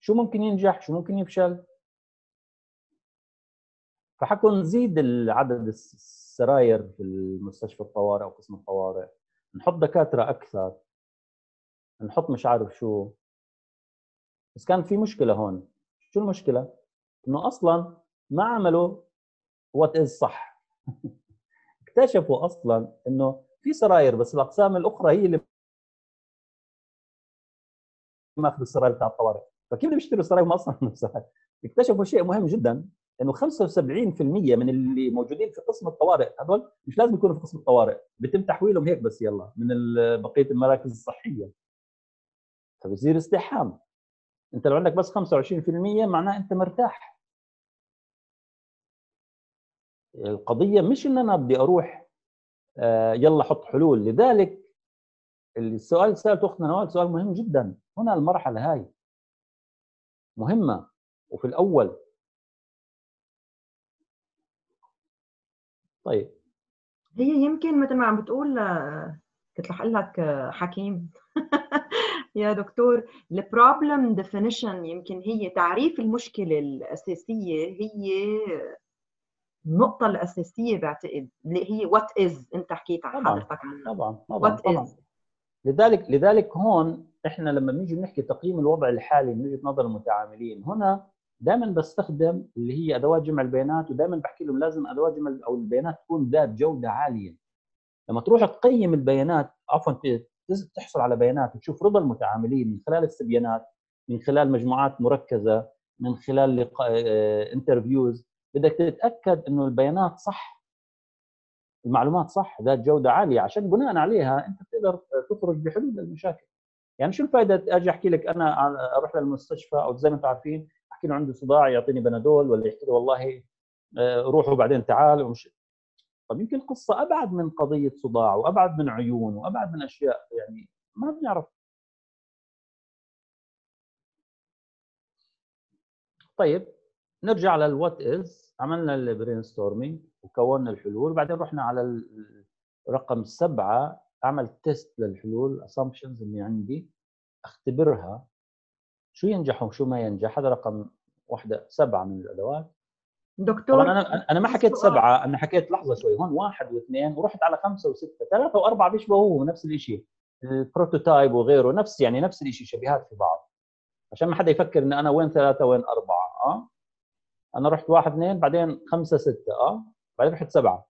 شو ممكن ينجح شو ممكن يفشل. فحكون نزيد عدد السراير في المستشفى الطوارئ او قسم الطوارئ، نحط دكاتره اكثر، نحط مش عارف شو. بس كان في مشكله هون. شو المشكله؟ انه اصلا ما عملوا وات از صح. اكتشفوا اصلا انه في سراير، بس الاقسام الاخرى هي اللي ماخذ السراير بتاع الطوارئ، فكيف بده يشتروا سراير ما اصلا نفسها؟ اكتشفوا شيء مهم جدا انه خمسة وسبعين بالمئة من اللي موجودين في قسم الطوارئ هذول مش لازم يكونوا في قسم الطوارئ، بيتم تحويلهم هيك بس يلا من بقيه المراكز الصحيه. فبصير ازدحام. انت لو عندك بس خمسة وعشرين بالمئة معناه انت مرتاح. القضيه مش ان انا بدي اروح آه يلا حط حلول. لذلك السؤال اللي سالته اختنا نوال سؤال مهم جدا، هنا المرحله هاي مهمه وفي الاول. طيب هي يمكن مثل ما عم بتقول كنت رح اقول لك حكيم يا دكتور، البروبلم ديفينيشن يمكن هي تعريف المشكله الاساسيه، هي النقطة الأساسية بعتقد اللي هي what is أنت حكيت عن حضرتك عنها. طبعاً طبعاً what طبعاً. is. لذلك لذلك هون إحنا لما بنيجي بنحكي تقييم الوضع الحالي من وجهة نظر المتعاملين، هنا دائماً بستخدم اللي هي أدوات جمع البيانات، ودائماً بحكي لهم لازم أدوات جمع أو البيانات تكون ذات جودة عالية. لما تروح تقيم البيانات عفواً تحصل على بيانات وتشوف رضا المتعاملين من خلال استبيانات، من خلال مجموعات مركزة، من خلال لقاء انترفيوز، بدك تتاكد انه البيانات صح، المعلومات صح ذات جوده عاليه، عشان بناء عليها انت بتقدر تخرج بحلول للمشاكل. يعني شو الفائده اجي احكي لك انا اروح للمستشفى او زي ما انتم عارفين احكي له عنده صداع يعطيني بنادول، ولا يحكي له والله روحوا بعدين تعال ومش. طب يمكن القصه ابعد من قضيه صداع وابعد من عيون وابعد من اشياء يعني ما بنعرف. طيب نرجع على الوات از، عملنا البرين ستورمينج وكونا الحلول، بعدين رحنا على الرقم سبعة اعمل تيست للحلول، اسامبشنز اللي عندي اختبرها شو ينجح وشو ما ينجح. هذا رقم واحدة سبعة من الادوات دكتور. طبعا انا انا ما حكيت سبعة، انا حكيت لحظة شوي هون واحد واثنين ورحت على خمسة وستة، ثلاثة واربعة بيشبهوه نفس الشيء، البروتوتايب وغيره نفس يعني نفس الشيء شبيهات في بعض، عشان ما حدا يفكر ان انا وين ثلاثة وين اربعة. اه أنا رحت واحد اثنين بعدين خمسة ستة أه بعدين رحت سبعة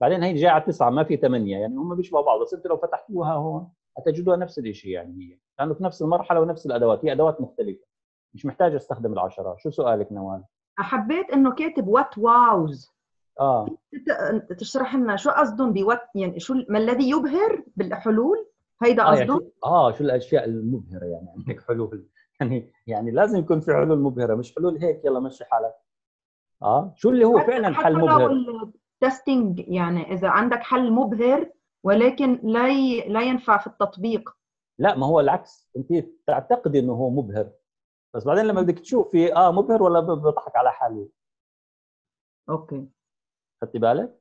بعدين هي جاية على تسعة ما في ثمانية، يعني هم بيشبهوا بعض بس أنت لو فتحتوها هون هتجدوها نفس الشيء يعني هي، يعني لأنه في نفس المرحلة ونفس الأدوات، هي أدوات مختلفة مش محتاج أستخدم العشرة. شو سؤالك نوال؟ حبيت إنه كاتب وات واوز آه تشرح لنا شو قصدهم بوات، يعني شو ما الذي يبهر بالحلول هيدا قصدهم؟ آه شو الأشياء المبهرة يعني عندك حلول، يعني يعني لازم يكون في حلول مبهره مش حلول هيك يلا مشي حالك. اه شو اللي هو فعلا حل مبهر؟ تيستينج يعني اذا عندك حل مبهر ولكن لا ي... لا ينفع في التطبيق. لا ما هو العكس، انت تعتقد انه هو مبهر بس بعدين لما بدك تشوفي اه مبهر ولا بضحك على حالي. اوكي خدتي بالك؟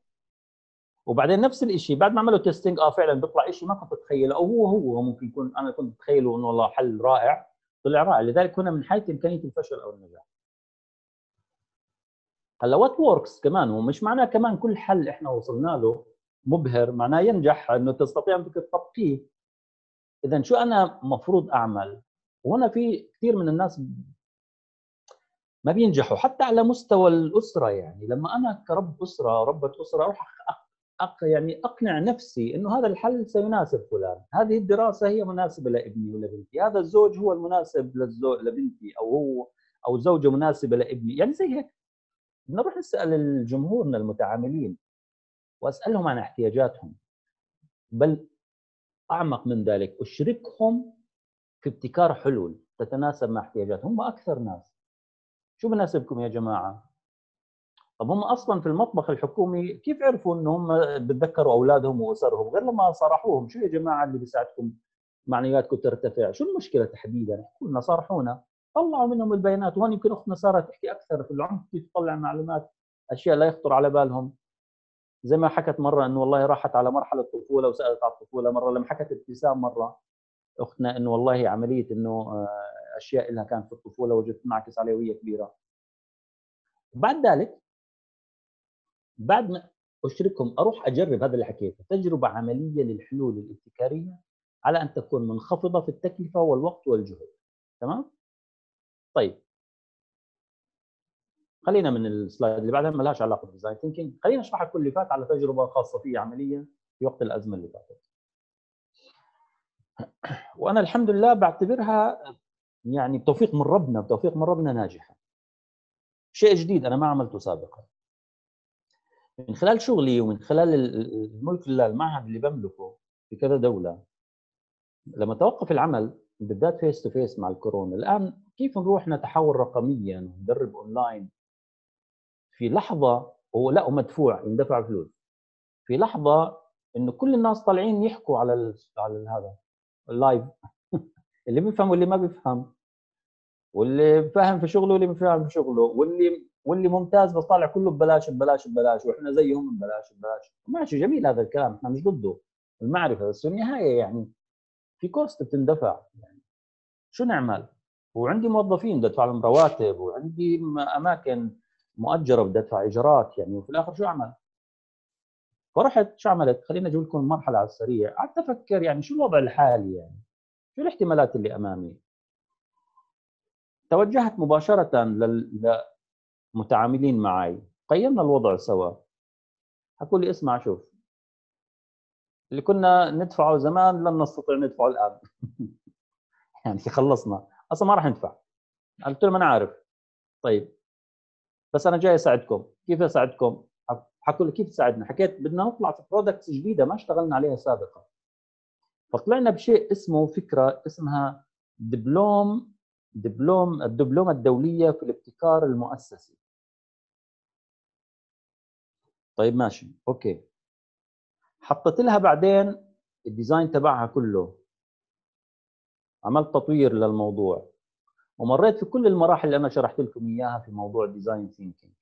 وبعدين نفس الشيء بعد ما عملوا تيستينج اه فعلا بيطلع شيء ما كنت اتخيله، او هو هو ممكن يكون انا كنت اتخيله انه والله حل رائع طلع رائع. لذلك هنا من حيث إمكانية الفشل أو النجاح. هلا وات ووركس كمان، ومش معناه كمان كل حل إحنا وصلنا له مبهر معناه ينجح إنه تستطيع أنك تطبقيه. إذا شو أنا مفروض أعمل؟ وهنا في كثير من الناس ما بينجحوا حتى على مستوى الأسرة، يعني لما أنا كرب أسرة ربة أسرة أروح أق يعني أقنع نفسي إنه هذا الحل سيناسب فلان، هذه الدراسة هي مناسبة لابني ولا بنتي، هذا الزوج هو المناسب للزوج لبنتي أو هو أو زوجة مناسبة لابني، يعني زي هيك نروح نسأل الجمهور من المتعاملين وأسألهم عن احتياجاتهم، بل أعمق من ذلك أشركهم في ابتكار حلول تتناسب مع احتياجاتهم. هم أكثر ناس شو بناسبكم يا جماعة؟ طب هم اصلا في المطبخ الحكومي كيف عرفوا ان هم بتذكروا اولادهم واسرهم غير لما صارحوهم شو يا جماعه اللي بيساعدكم معنوياتكم ترتفع؟ شو المشكله تحديدا؟ احكوا لنا صارحونا، طلعوا منهم البيانات. وهون يمكن اختنا ساره تحكي اكثر في العمق كيف تطلع معلومات اشياء لا يخطر على بالهم، زي ما حكت مره انه والله راحت على مرحله الطفوله وسالت عن الطفوله، مره لما حكت ابتسام مره اختنا انه والله عمليه انه اشياء لها كانت في الطفوله وجدت منعكس عليها وهي كبيره. بعد ذلك بعد ما أشركهم أروح أجرب هذا اللي حكيته، تجربة عملية للحلول الابتكارية على أن تكون منخفضة في التكلفة والوقت والجهد. تمام؟ طيب خلينا من السلايد اللي بعدها ما لهاش علاقة بالديزاين ثينكينج، خلينا نشرح كل اللي فات على تجربة خاصة فيه عملية في وقت الأزمة اللي فاتت. وأنا الحمد لله بعتبرها يعني بتوفيق من ربنا بتوفيق من ربنا ناجحة. شيء جديد انا ما عملته سابقا. من خلال شغلي ومن خلال الملك لله، المعهد اللي بملكه في كذا دوله، لما توقف العمل بالذات فيس تو فيس مع الكورونا، الان كيف نروح نتحول رقميا وندرب اونلاين في لحظه، هو لا مدفوع يندفع فلوس، في لحظه انه كل الناس طالعين يحكوا على ال على هذا اللايف اللي بيفهم واللي ما بيفهم، واللي فاهم في شغله واللي ما فاهم في شغله، واللي واللي ممتاز بس طالع كله ببلاش ببلاش ببلاش، واحنا زيهم ببلاش ببلاش. ماشي جميل هذا الكلام، احنا مش ضده المعرفه، بس في النهايه يعني في كوست بتندفع، يعني شو نعمل؟ وعندي موظفين بدي ادفع لهم رواتب، وعندي اماكن مؤجره بدي ادفع ايجارات، يعني وفي الاخر شو اعمل؟ فرحت شو عملت؟ خلينا اجيب لكم مرحله على السريع، قعدت افكر يعني شو الوضع الحالي، يعني شو الاحتمالات اللي امامي؟ توجهت مباشره للمتعاملين معي، قيمنا الوضع سوا. حكوا لي اسمع شوف، اللي كنا ندفعه زمان لن نستطيع ندفعه الان. يعني خلصنا اصلا ما راح ندفع. قلت لهم انا عارف، طيب بس انا جاي اساعدكم، كيف اساعدكم؟ حكوا لي كيف تساعدنا؟ حكيت بدنا نطلع في برودكتس جديده ما اشتغلنا عليها سابقا. فطلعنا بشيء اسمه فكره اسمها دبلوم دبلوم الدبلومه الدوليه في الابتكار المؤسسي. طيب ماشي اوكي، حطيت لها بعدين الديزاين تبعها كله، عملت تطوير للموضوع ومريت في كل المراحل اللي انا شرحت لكم اياها في موضوع ديزاين ثينكينج،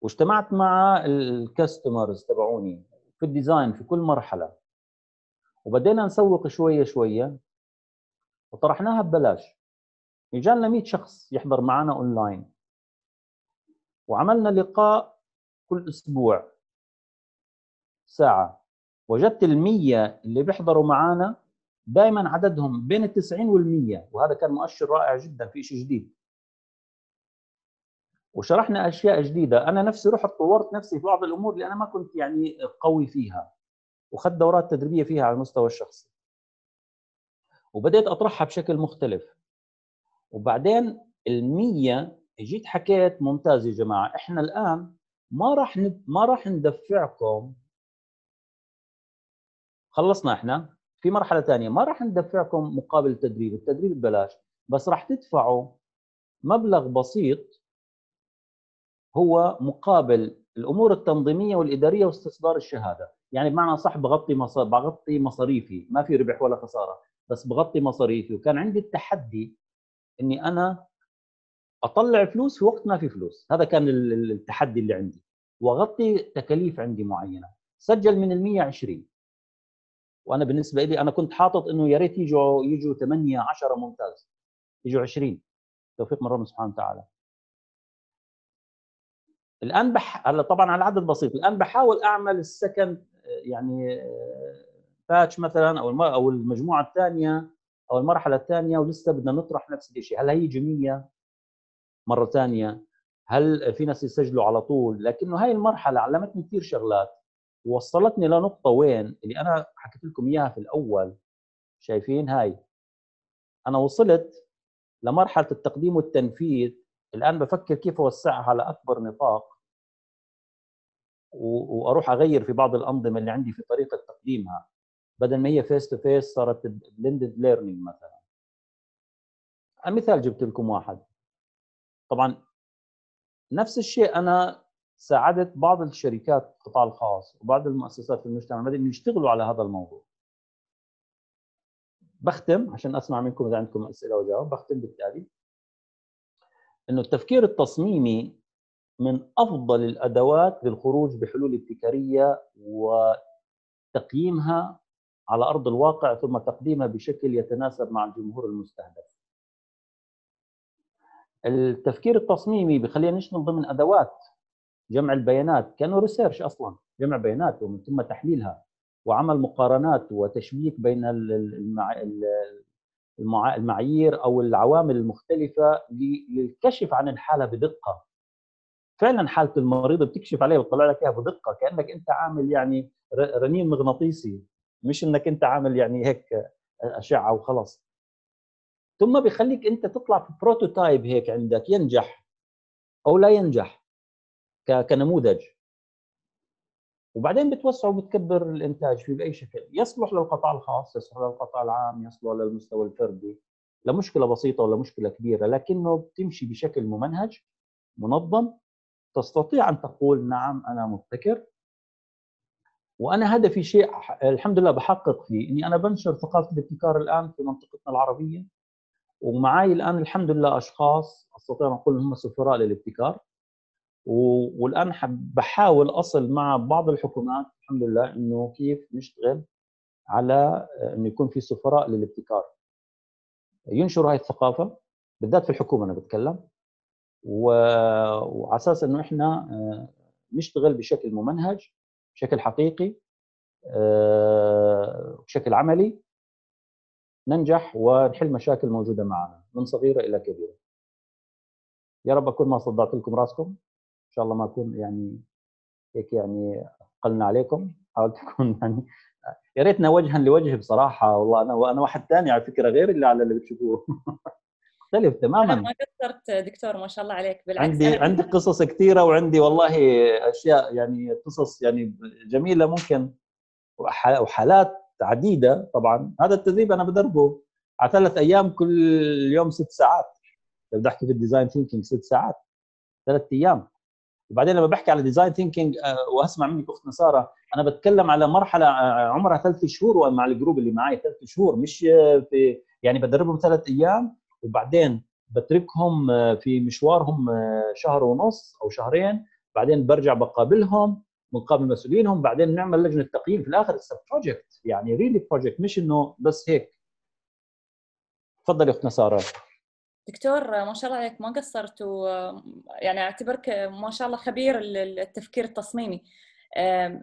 واجتمعت مع الكاستمرز تبعوني في الديزاين في كل مرحله، وبدينا نسوق شويه شويه وطرحناها ببلاش. اجانا مئة شخص يحضر معنا اونلاين، وعملنا لقاء كل اسبوع ساعه. وجدت المية اللي بيحضروا معنا دائما عددهم بين التسعين والمية، وهذا كان مؤشر رائع جدا في شيء جديد. وشرحنا اشياء جديده، انا نفسي رحت طورت نفسي في بعض الامور اللي انا ما كنت يعني قوي فيها، وخدت دورات تدريبيه فيها على المستوى الشخصي، وبدأت اطرحها بشكل مختلف. وبعدين المية جيت حكيت ممتاز يا جماعه، احنا الان ما راح ما راح ندفعكم، خلصنا احنا في مرحله ثانيه، ما راح ندفعكم مقابل التدريب، التدريب ببلاش، بس راح تدفعوا مبلغ بسيط هو مقابل الامور التنظيميه والاداريه واستصدار الشهاده. يعني بمعنى صح، بغطي مصاري بغطي مصاريفي، ما في ربح ولا خساره، بس بغطي مصاريفي. وكان عندي التحدي اني انا اطلع فلوس في وقت ما في فلوس، هذا كان التحدي اللي عندي، واغطي تكاليف عندي معينه. سجل من المية عشرين، وانا بالنسبه لي انا كنت حاطط انه يا ريت يجوا يجوا ثمانية عشرة ممتاز، يجوا عشرين، توفيق من ربنا سبحانه وتعالى. الان بح... طبعا على عدد بسيط، الان بحاول اعمل السكند يعني باتش مثلا، او الم... او المجموعه الثانيه او المرحله الثانيه، ولسه بدنا نطرح نفس الشيء. هل هيجي مية مره ثانيه؟ هل في ناس يسجلوا على طول؟ لكنه هاي المرحله علمتني كثير شغلات، ووصلتني لنقطه وين اللي انا حكيت لكم اياها في الاول. شايفين هاي، انا وصلت لمرحله التقديم والتنفيذ، الان بفكر كيف اوسعها على اكبر نطاق، واروح اغير في بعض الانظمه اللي عندي في طريقه تقديمها، بدل ما هي فيس تو فيس صارت بلندد ليرنينج مثلا. مثال جبت لكم واحد، طبعا نفس الشيء انا ساعدت بعض الشركات القطاع الخاص وبعض المؤسسات في المجتمع المدني يشتغلوا على هذا الموضوع. بختم عشان اسمع منكم اذا عندكم اسئله وجواب، بختم بالتالي انه التفكير التصميمي من افضل الادوات للخروج بحلول ابتكاريه وتقييمها على ارض الواقع، ثم تقديمها بشكل يتناسب مع الجمهور المستهدف. التفكير التصميمي بخلينا نشتغل ضمن ادوات جمع البيانات، كانوا ريسيرش اصلا، جمع بيانات ومن ثم تحليلها وعمل مقارنات وتشبيك بين المعايير او العوامل المختلفه للكشف عن الحاله بدقه. فعلا حاله المريض بتكشف عليها وتطلع لك اياها بدقه، كانك انت عامل يعني رنين مغناطيسي، مش انك انت عامل يعني هيك اشعه وخلاص. ثم بيخليك انت تطلع في بروتوتايب هيك عندك ينجح، او لا ينجح كنموذج، وبعدين بتوسع وبتكبر الانتاج فيه باي شكل، يصلح للقطاع الخاص، يصلح للقطاع العام، يصلح للمستوى الفردي، لمشكله بسيطه ولا مشكله كبيره، لكنه بتمشي بشكل ممنهج منظم. تستطيع ان تقول نعم انا مبتكر، وانا هدفي شيء الحمد لله بحقق فيه، اني انا بنشر ثقافه الابتكار الان في منطقتنا العربيه، ومعاي الان الحمد لله اشخاص استطيع ان اقول انهم سفراء للابتكار، والان بحاول اصل مع بعض الحكومات الحمد لله انه كيف نشتغل على انه يكون في سفراء للابتكار ينشروا هاي الثقافه، بالذات في الحكومه انا بتكلم، وعلى اساس انه احنا نشتغل بشكل ممنهج، بشكل حقيقي، بشكل عملي، ننجح ونحل مشاكل موجوده معنا من صغيره الى كبيره. يا رب اكون ما صدعت لكم راسكم، ان شاء الله ما اكون يعني هيك يعني قلنا عليكم، حاولت اكون يعني يا ريتنا وجها لوجه بصراحه، والله انا وانا واحد ثاني على فكره غير اللي على اللي بتشوفوه مختلف تماما. انا ما قصرت دكتور ما شاء الله عليك، بالعكس عندي عندي قصص كثيره، وعندي والله اشياء يعني قصص يعني جميله ممكن، وحالات عديده. طبعا هذا التدريب انا بدربه على ثلاث ايام، كل يوم ست ساعات، لو بدي احكي في الديزاين ثينكينج ست ساعات ثلاث ايام. وبعدين لما بحكي على ديزاين ثينكينج واسمع منك اختنا ساره، انا بتكلم على مرحله عمرها ثلاث شهور، ومع الجروب اللي معي ثلاث شهور، مش في يعني بدربهم ثلاث ايام وبعدين بتركهم في مشوارهم شهر ونص او شهرين، بعدين برجع بقابلهم، بنقابل مسؤولينهم، بعدين نعمل لجنه تقييم في الاخر. السب بروجكت يعني ريلي بروجكت، مش انه بس هيك. تفضلي اختنا ساره. دكتور ما شاء الله عليك ما قصرت، ويعني اعتبرك ما شاء الله خبير التفكير التصميمي.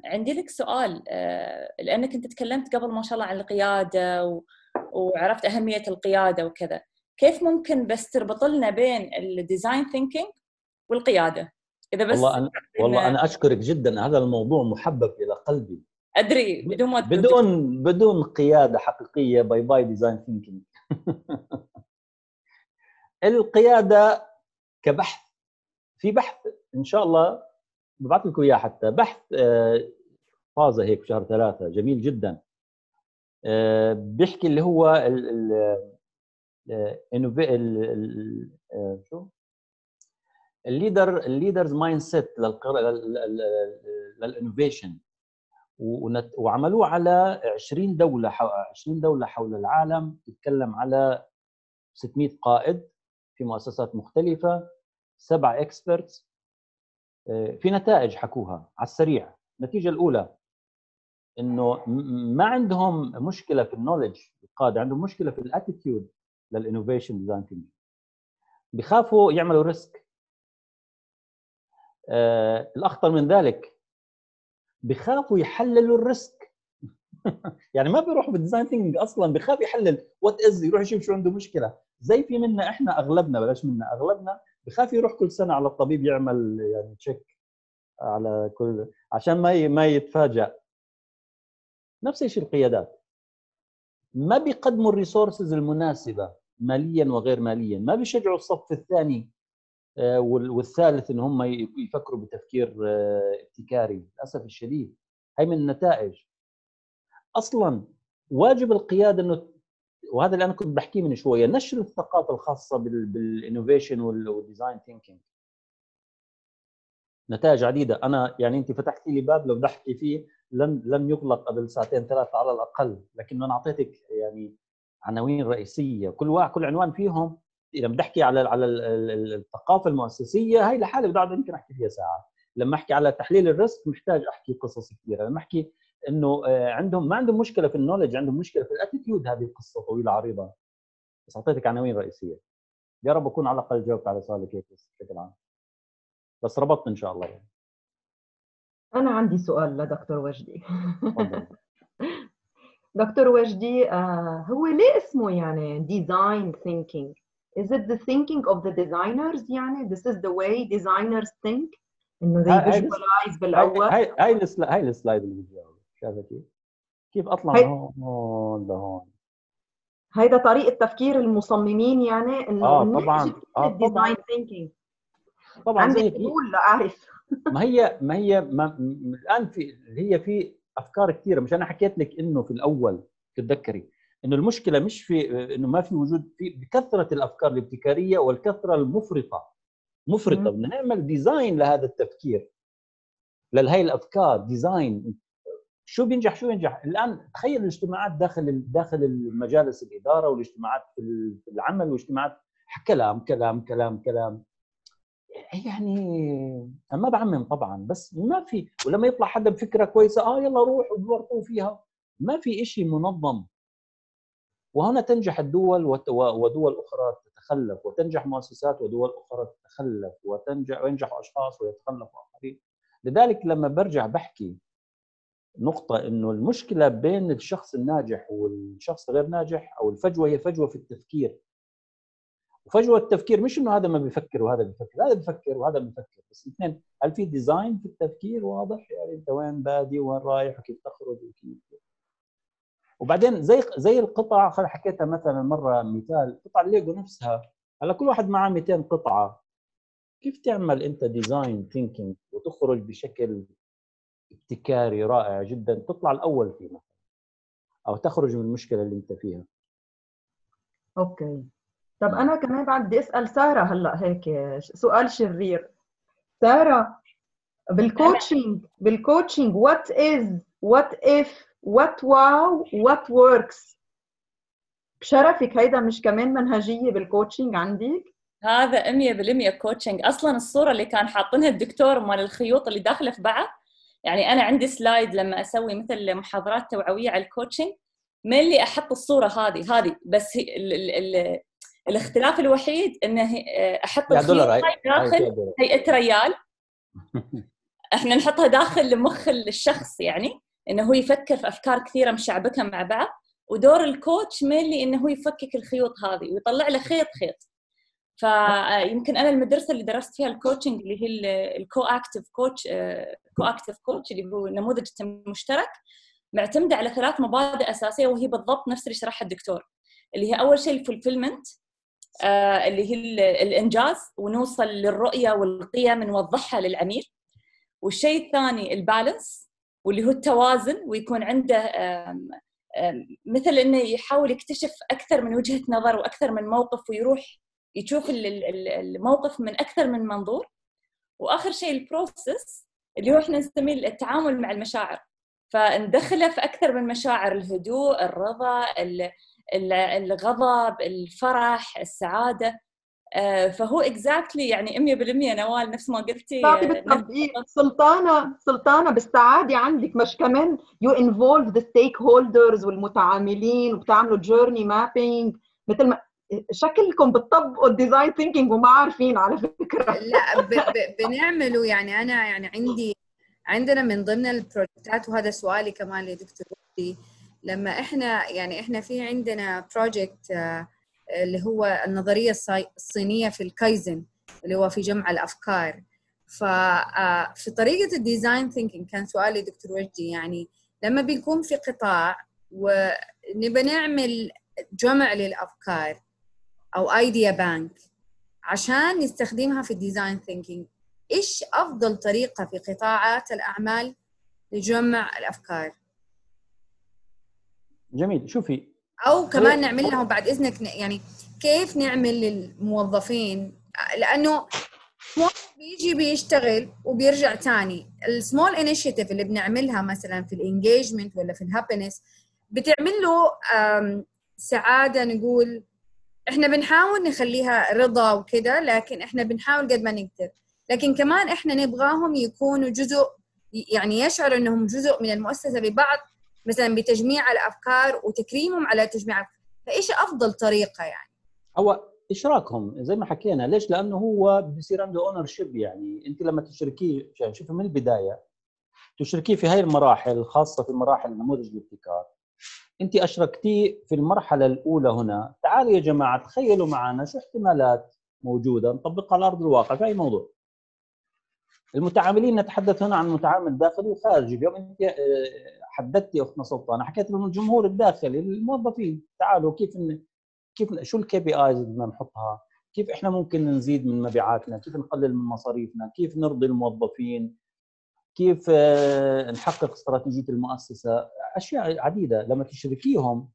عندي لك سؤال، لانك انت تكلمت قبل ما شاء الله عن القياده وعرفت اهميه القياده وكذا، كيف ممكن بس تربط لنا بين الديزاين ثينكينج والقياده؟ اذا بس والله أنا, والله انا اشكرك جدا، هذا الموضوع محبب الى قلبي. ادري بدون ما بدون بدون قياده حقيقيه باي باي ديزاين ثينكينج. القياده كبحث، في بحث ان شاء الله ببعث لكم اياه، حتى بحث طازه هيك شهر ثلاثة جميل جدا، بيحكي اللي هو ال ال انه شو الليدر الليدرز مايند سيت للانوفيشن، وعملوه على عشرين دوله حول العالم، تتكلم على ستمئة قائد في مؤسسات مختلفه، سبع اكسبرتس، في نتائج حكوها على السريع. النتيجه الاولى انه ما عندهم مشكله في النولج، القاده عندهم مشكله في الاتيتيود للانوفيشن ديزاين ثينكينج، بيخافوا يعملوا ريسك. آه، الاخطر من ذلك بيخافوا يحللوا الريسك. يعني ما بيروح بالديزاين ثينكينج اصلا، بيخاف يحلل وات از، يروح يشوف شو عنده مشكله. زي في منا احنا اغلبنا، بلاش منا اغلبنا بخاف يروح كل سنه على الطبيب يعمل يعني تشيك على كل عشان ما ما يتفاجأ. نفس الشيء القيادات، ما بيقدموا الريسورسز المناسبه ماليا وغير ماليا، ما بيشجعوا الصف الثاني والثالث ان هم يفكروا بتفكير ابتكاري للاسف الشديد. هي من النتائج. اصلا واجب القياده انه، وهذا اللي انا كنت بحكيه من شويه، نشر الثقافه الخاصه بالانوفيشن والديزاين ثينكينج. نتائج عديده، انا يعني انت فتحتي لي باب لو بدي احكي فيه لن لن يغلق قبل ساعتين ثلاثه على الاقل، لكن انا اعطيتك يعني عناوين رئيسيه، كل واحد كل عنوان فيهم لما بحكي على على الثقافه المؤسسيه هاي لحالها بعد يمكن احكي فيها ساعه. لما احكي على تحليل الريسك محتاج احكي قصص كثيره. لما احكي انه عندهم ما عندهم مشكله في النولج، عندهم مشكله في الاتيتيود، هذه قصه طويله عريضه، بس اعطيتك عناوين رئيسيه. يا رب اكون على الاقل جاوبت على سؤالك هيك بشكل عام، بس ربطت ان شاء الله. يعني أنا عندي سؤال لدكتور وجدي. دكتور وجدي، هو ليه اسمه يعني design thinking؟ Is it the thinking of the designers يعني this is the way designers think؟ إنه they visualize بالأول. هاي هاي السلا هاي السلايد اللي بيجاوب، شايفة كيف؟ كيف أطلع هون هون لهون؟ هيدا طريقة تفكير المصممين يعني إنه. آه طبعاً. آه طبعاً. طبعا عندي حلول لا اعرف. ما هي ما هي ما الان في هي في افكار كثيره، مش انا حكيت لك انه في الاول تتذكري انه المشكله مش في انه ما في وجود في بكثره الافكار الابتكاريه والكثره المفرطه مفرطه بدنا نعمل ديزاين لهذا التفكير لهي الافكار، ديزاين شو بينجح شو ينجح. الان تخيل الاجتماعات داخل داخل المجالس الاداره والاجتماعات في العمل والاجتماعات كلام كلام كلام كلام، يعني ما بعمم طبعا بس ما في، ولما يطلع حدا بفكره كويسه اه يلا روح وورطوا فيها، ما في إشي منظم. وهنا تنجح الدول ودول اخرى تتخلف، وتنجح مؤسسات ودول اخرى تتخلف، وتنجح وينجح اشخاص ويتخلف اخرين. لذلك لما برجع بحكي نقطه انه المشكله بين الشخص الناجح والشخص غير ناجح او الفجوه هي فجوه في التفكير. وفجوه التفكير مش انه هذا ما بيفكر وهذا بيفكر، هذا بيفكر وهذا بيفكر، بس الاثنين هل في ديزاين في التفكير واضح؟ يعني انت وين بادي وين رايح وكيف تخرج وكيف. وبعدين زي زي القطع، خل حكيتها مثلا مره مثال قطع الليجو نفسها، هلا كل واحد معاه مئتين قطعه، كيف تعمل انت ديزاين ثينكينج وتخرج بشكل ابتكاري رائع جدا تطلع الاول فيه مثلا او تخرج من المشكله اللي انت فيها. اوكي طب انا كمان بدي اسال ساره هلا هيك سؤال شرير. ساره بالكوتشنج بالكوتشنج وات از وات اف وات واو وات وركس، بشرفك هيدا مش كمان منهجيه بالكوتشنج عندك؟ هذا مية بالمية كوتشنج. اصلا الصوره اللي كان حاطنها الدكتور مال الخيوط اللي داخله في بعض، يعني انا عندي سلايد لما اسوي مثل محاضرات توعويه على الكوتشنج من اللي احط الصوره هذه هذه بس ال ال ال الاختلاف الوحيد انه احط الخيوط داخل هيئه ريال احنا نحطها داخل مخ الشخص، يعني انه هو يفكر في افكار كثيره مشعبكه مع بعض، ودور الكوتش مالي انه هو يفكك الخيوط هذه ويطلع له خيط خيط. فيمكن انا المدرسه اللي درست فيها الكوتشنج اللي هي الكو اكتيف كوتش كو اكتيف كوتش اللي هو نموذج مشترك، معتمده على ثلاث مبادئ اساسيه وهي بالضبط نفس اللي شرحها الدكتور، اللي هي اول شيء الفولفيلمنت آه اللي هي الإنجاز ونوصل للرؤية والقيم نوضحها للعميل، والشيء الثاني البالانس واللي هو التوازن، ويكون عنده آم آم مثل إنه يحاول يكتشف أكثر من وجهة نظر وأكثر من موقف ويروح يشوف الموقف من أكثر من منظور، وآخر شيء البروسيس اللي هو إحنا نسميه التعامل مع المشاعر، فندخله في أكثر من مشاعر الهدوء الرضا الغضب الفرح السعاده. فهو اكزاكتلي يعني مية بالمية نوال نفس ما قلتي. سلطانه سلطانه بالسعاده عندك مش كمان يو انفولف ذا ستيك هولدرز والمتعاملين وبتعملوا جيرني مابينج، مثل ما شكلكم بتطبقوا الديزاين ثينكينج وما عارفين على فكره. لا ب... ب... بنعمله يعني انا يعني عندي عندنا من ضمن البروجكتات، وهذا سؤالي كمان لدكتور وجدي، لما احنا يعني احنا في عندنا بروجكت آه اللي هو النظريه الصينيه في الكايزن اللي هو في جمع الافكار، ففي طريقه الديزاين ثينكينج كان سؤالي دكتور وجدي يعني لما بنكون في قطاع ونبى نعمل جمع للافكار او ايديا بانك عشان نستخدمها في الديزاين ثينكينج، ايش افضل طريقه في قطاعات الاعمال لجمع الافكار؟ جميل. شوفي او كمان نعمل لهم بعد اذنك يعني كيف نعمل للموظفين، لانه بيجي بيشتغل وبيرجع تاني. السمول انيشيتيف اللي بنعملها مثلا في الانجيجمنت ولا في الهابينس بتعمل له سعاده، نقول احنا بنحاول نخليها رضا وكده، لكن احنا بنحاول قد ما نقدر، لكن كمان احنا نبغاهم يكونوا جزء، يعني يشعروا انهم جزء من المؤسسه ببعض، مثلا بتجميع الافكار وتكريمهم على تجميع. فايش افضل طريقه يعني؟ هو اشراكهم زي ما حكينا. ليش؟ لانه هو بيصير عنده اونر شيب، يعني انت لما تشركيه يعني شوفي من البدايه تشركيه في هاي المراحل، خاصه في مراحل نموذج الابتكار. انت اشركتيه في المرحله الاولى، هنا تعالوا يا جماعه تخيلوا معنا شو احتمالات موجوده نطبقها على ارض الواقع في اي موضوع. المتعاملين نتحدث هنا عن متعامل داخلي وخارجي. اليوم انت حددتي اختنا سلطان، حكيت لهم الجمهور الداخلي الموظفين تعالوا كيف كيف شو الكي بي ايز اللي بدنا نحطها، كيف احنا ممكن نزيد من مبيعاتنا، كيف نقلل من مصاريفنا، كيف نرضي الموظفين، كيف نحقق استراتيجية المؤسسة، اشياء عديدة. لما تشركيهم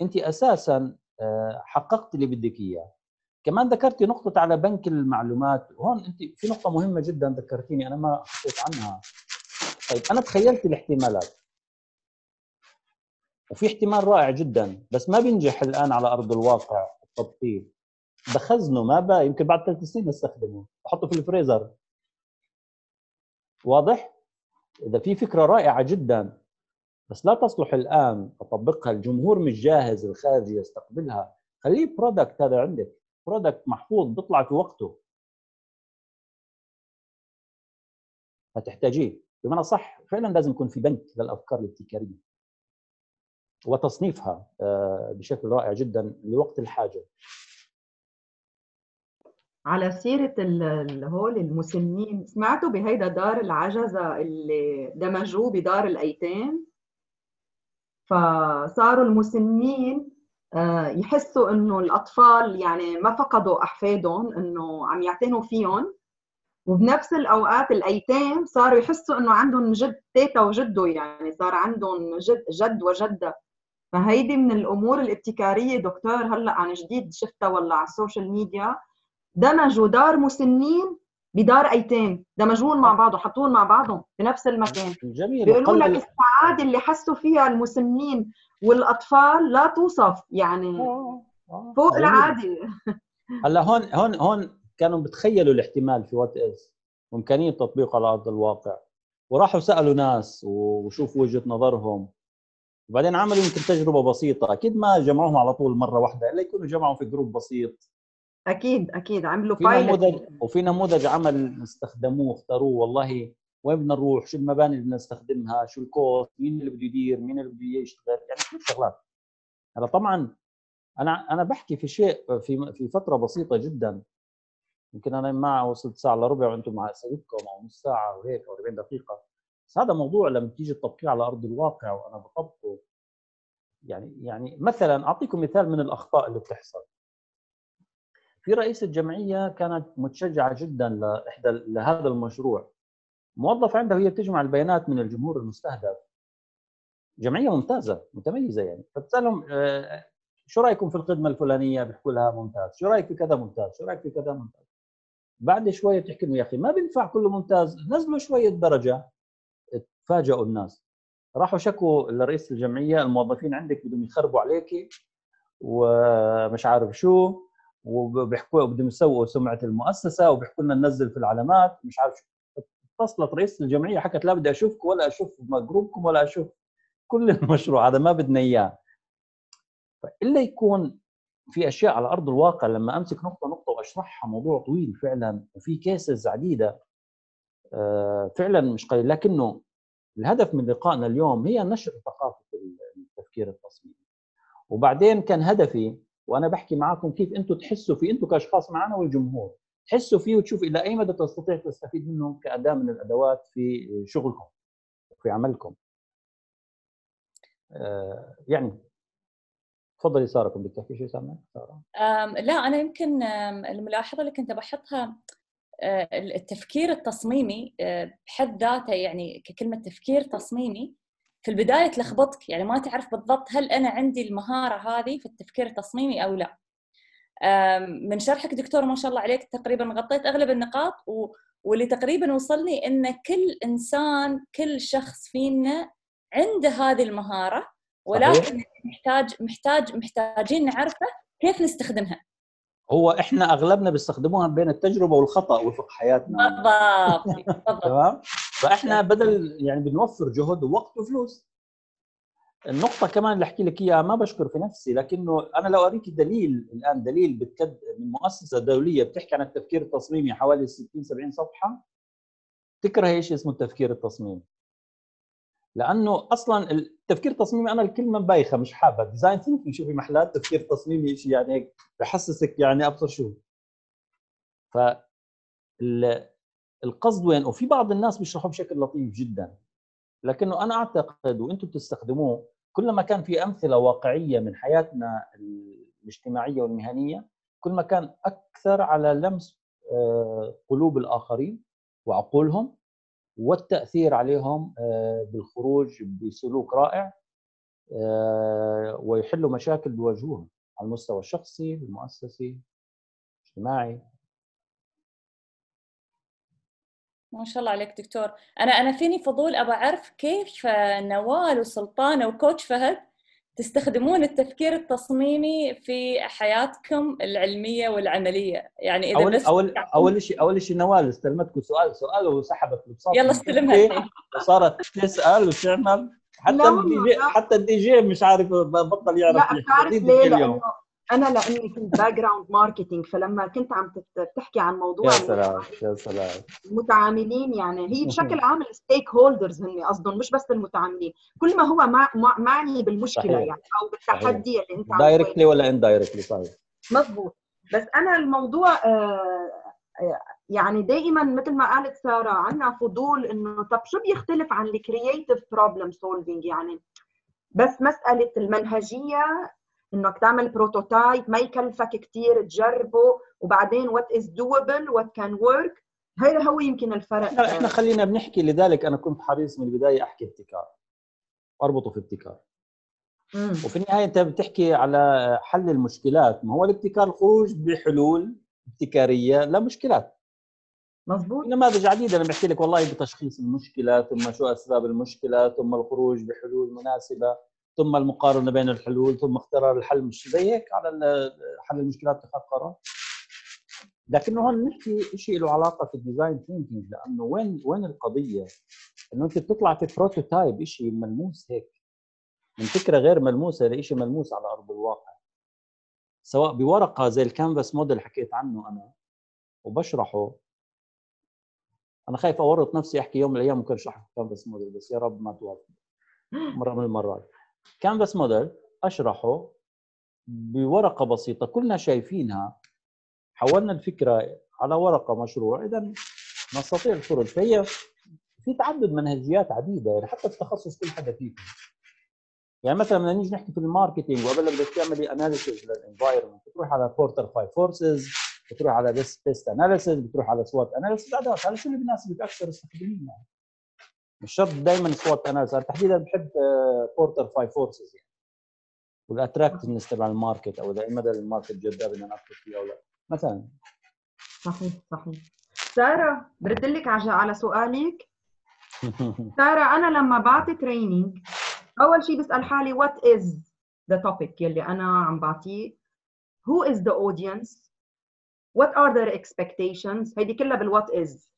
انت اساسا حققت اللي بدك اياه. كمان ذكرتي نقطة على بنك المعلومات، هون انت في نقطة مهمة جدا ذكرتيني انا ما حكيت عنها. طيب انا تخيلت الاحتمالات، وفي احتمال رائع جدا بس ما بينجح الان على ارض الواقع التطبيق، بخزنه ما بقى يمكن بعد ثلاث سنين استخدمه، احطه في الفريزر. واضح؟ اذا في فكرة رائعة جدا بس لا تصلح الان اطبقها، الجمهور مش جاهز الخارجي يستقبلها، خليه برودكت. هذا عندك برودكت محفوظ بيطلع في وقته، هتحتاجيه. بمعنى صح فعلا لازم يكون في بنك للافكار الابتكاريه وتصنيفها بشكل رائع جدا لوقت الحاجه. على سيره هول المسنين، سمعتوا بهيدا دار العجزه اللي دمجوه بدار الايتام؟ فصاروا المسنين يحسوا انه الاطفال يعني ما فقدوا احفادهم، انه عم يعتنوا فيهم، وبنفس الاوقات الايتام صاروا يحسوا انه عندهم جد تيتا وجده، يعني صار عندهم جد, جد وجده. فهيدي من الامور الابتكاريه دكتور هلا عن جديد شفتها والله على السوشيال ميديا، دمجوا دار مسنين بدار ايتام، دمجوهم مع بعض وحطوهم مع بعضهم بنفس المكان. جميل. بيقولوا لك السعاده اللي حسوا فيها المسنين والاطفال لا توصف، يعني أوه. أوه. فوق جميل. العادي. هلا هون هون هون كانوا بتخيلوا الاحتمال في وات إز وإمكانية تطبيقه على أرض الواقع، وراحوا سألوا ناس وشوفوا وجهة نظرهم، وبعدين عملوا يمكن تجربة بسيطة. أكيد ما جمعوهم على طول مرة واحدة، إلا يكونوا جمعوا في جروب بسيط. أكيد أكيد عملوا بايلوت، وفي نموذج عمل استخدموه، اختاروه والله وين بدنا نروح، شو المباني اللي بدنا نستخدمها، شو الكوست، مين اللي بده يدير، مين اللي بده يشتغل، يعني كل شغلات. هذا طبعا أنا أنا بحكي في شيء في في فترة بسيطة جدا، يمكن أنا ما وصلت ساعة إلا ربع وأنتم مع أسئلتكم، أو نص ساعة وهيك أو أربعين دقيقة. بس هذا موضوع لما تيجي التطبيق على أرض الواقع وأنا بطبقه، يعني يعني مثلا أعطيكم مثال من الأخطاء اللي بتحصل. في رئيسة جمعية كانت متشجعة جدا لإحدى لهذا المشروع، موظف عندها وهي بتجمع البيانات من الجمهور المستهدف، جمعية ممتازة متميزة يعني، فبتسألهم شو رأيكم في الخدمة الفلانية، بيحكوا لها ممتاز، شو رأيك في كذا ممتاز، شو رأيك في كذا ممتاز. بعد شوية بتحكي لهم يا أخي ما بينفع كله ممتاز، نزلوا شوية درجة. تفاجئوا الناس، راحوا شكوا لرئيس الجمعية الموظفين عندك بدهم يخربوا عليكي ومش عارف شو، وبيحكوا بدهم يسووا سمعة المؤسسة، وبيحكوا لنا ننزل في العلامات مش عارف شو. اتصلت رئيس الجمعية حكت لا بدي أشوفكم ولا أشوف جروبكم ولا أشوف كل المشروع هذا، ما بدنا إياه. فإلا يكون في أشياء على أرض الواقع لما أمسك نقطة نقطة وأشرحها، موضوع طويل فعلاً وفي كيسز عديدة فعلاً مش قليل. لكنه الهدف من لقائنا اليوم هي نشر ثقافة التفكير التصميمي. وبعدين كان هدفي وأنا بحكي معاكم كيف أنتوا تحسوا فيه، أنتوا كأشخاص معنا والجمهور تحسوا فيه، وتشوفوا إلى أي مدى تستطيع تستفيد منهم كأداة من الأدوات في شغلكم في عملكم. يعني تفضلي ساره، كنت بتحكي شيء سامعك ساره؟ لا انا يمكن الملاحظه اللي كنت بحطها، التفكير التصميمي بحد ذاته، يعني ككلمه تفكير تصميمي في البدايه تلخبطك، يعني ما تعرف بالضبط هل انا عندي المهاره هذه في التفكير التصميمي او لا. من شرحك دكتور ما شاء الله عليك تقريبا غطيت اغلب النقاط، واللي تقريبا وصلني ان كل انسان كل شخص فينا عنده هذه المهاره، ولكن محتاج محتاج محتاجين نعرفه كيف نستخدمها. هو احنا اغلبنا بنستخدموها بين التجربه والخطا وفق حياتنا. بالضبط بالضبط. فاحنا بدل يعني بنوفر جهد ووقت وفلوس. النقطه كمان اللي احكي لك اياها ما بشكر في نفسي، لكنه انا لو اوريك دليل الان، دليل بالكد من مؤسسه دوليه بتحكي عن التفكير التصميمي حوالي ستين سبعين صفحه، تكره شيء اسمه التفكير التصميمي، لانه اصلا التفكير التصميمي انا الكلمه بايخه مش حابه. ديزاين ثينكينج شوفي محلات تفكير تصميمي شيء يعني هيك بحسسك يعني ابصر شو. ف القصد وين، وفي بعض الناس بيشرحوه بشكل لطيف جدا، لكنه انا اعتقد وانتم بتستخدموه كلما كان في امثله واقعيه من حياتنا الاجتماعيه والمهنيه كل ما كان أكثر على لمس قلوب الآخرين وعقولهم والتأثير عليهم بالخروج بسلوك رائع ويحلوا مشاكل بيواجهوها على المستوى الشخصي المؤسسي الاجتماعي. ما شاء الله عليك دكتور. أنا أنا فيني فضول أبغى أعرف كيف نوال وسلطانة وكوتش فهد تستخدمون التفكير التصميمي في حياتكم العلمية والعملية. يعني إذا أول بس أول أول شيء أول شيء نوال استلمتكم سؤال سؤال وسحبت البساطة. يلا استلمها. صارت تسأل وتعمل حتى الدي جي حتى الدي جي مش عارف بطل يعرف. لا أعرف ليه لأنه أنا لأني كنت باك جراوند ماركتينج فلما كنت عم تحكي عن موضوع. يا سلام يا سلام. المتعاملين يعني هي بشكل عام الستيك هولدرز هني قصدهم مش بس المتعاملين كل ما هو مع معني بالمشكلة صحيح. يعني أو بالتحدي صحيح. اللي أنت عم دايركتلي ولا اندايركتلي صحيح مضبوط. بس أنا الموضوع آه يعني دائما مثل ما قالت ساره عنا فضول إنه طب شو بيختلف عن الكرياتيف بروبلم سولفينج. يعني بس مسألة المنهجية إنك تعمل بروتوتايب ما يكلفك كتير تجربه وبعدين what is doable what can work هذا هو يمكن الفرق. إحنا خلينا بنحكي لذلك أنا كنت حريص من البداية أحكي ابتكار أربطه في ابتكار مم. وفي النهاية أنت بتحكي على حل المشكلات. ما هو الابتكار الخروج بحلول ابتكارية لا مشكلات. مظبوط. نماذج عديدة أنا بحكي لك والله بتشخيص المشكلة ثم شو أسباب المشكلة ثم الخروج بحلول مناسبة ثم المقارنة بين الحلول ثم اختيار الحل. مش زي هيك على حل المشكلات اتخاذ قرار. لكنه هون نحكي شيء له علاقة في الديزاين ثينكينج لأنه وين وين القضية إنه أنت بتطلع في بروتوتايب شيء ملموس هيك من فكرة غير ملموسة لشيء ملموس على أرض الواقع سواء بورقة زي الكانفاس موديل حكيت عنه أنا وبشرحه. أنا خايف أورط نفسي أحكي يوم من الأيام ممكن أشرح الكانفاس موديل بس يا رب ما توافق مرة من المرات. كانفاس موديل أشرحه بورقة بسيطة كلنا شايفينها حولنا الفكرة على ورقة مشروع إذا نستطيع الخروج. فهي في تعدد منهجيات عديدة يعني حتى التخصص كل حدا فيكم. يعني مثلا بدنا نيجي نحكي في الماركتينج وقبل بدك تعملي اناليسيز للانفايرمنت بتروح على بورتر فايف فورسز بتروح على ريسك بيست اناليسيز بتروح على سوات اناليسيز ادوات على شو اللي بيناسبك اكثر استخدميه. يعني مش شرط دائما سوات اناليسيز تحديدا بحب بورتر فايف فورسز يعني والاتراكتنس تبع الماركت او اذا مدى الماركت جذاب بدنا ناخذ فيه او لا مثلا. صحيح صحيح. ساره برد لك على سؤالك. ساره انا لما بعطي تريننج أول شيء بسأل حالي what is the topic يلي أنا عم بعطيه who is the audience what are their expectations هيدي كلها بال what is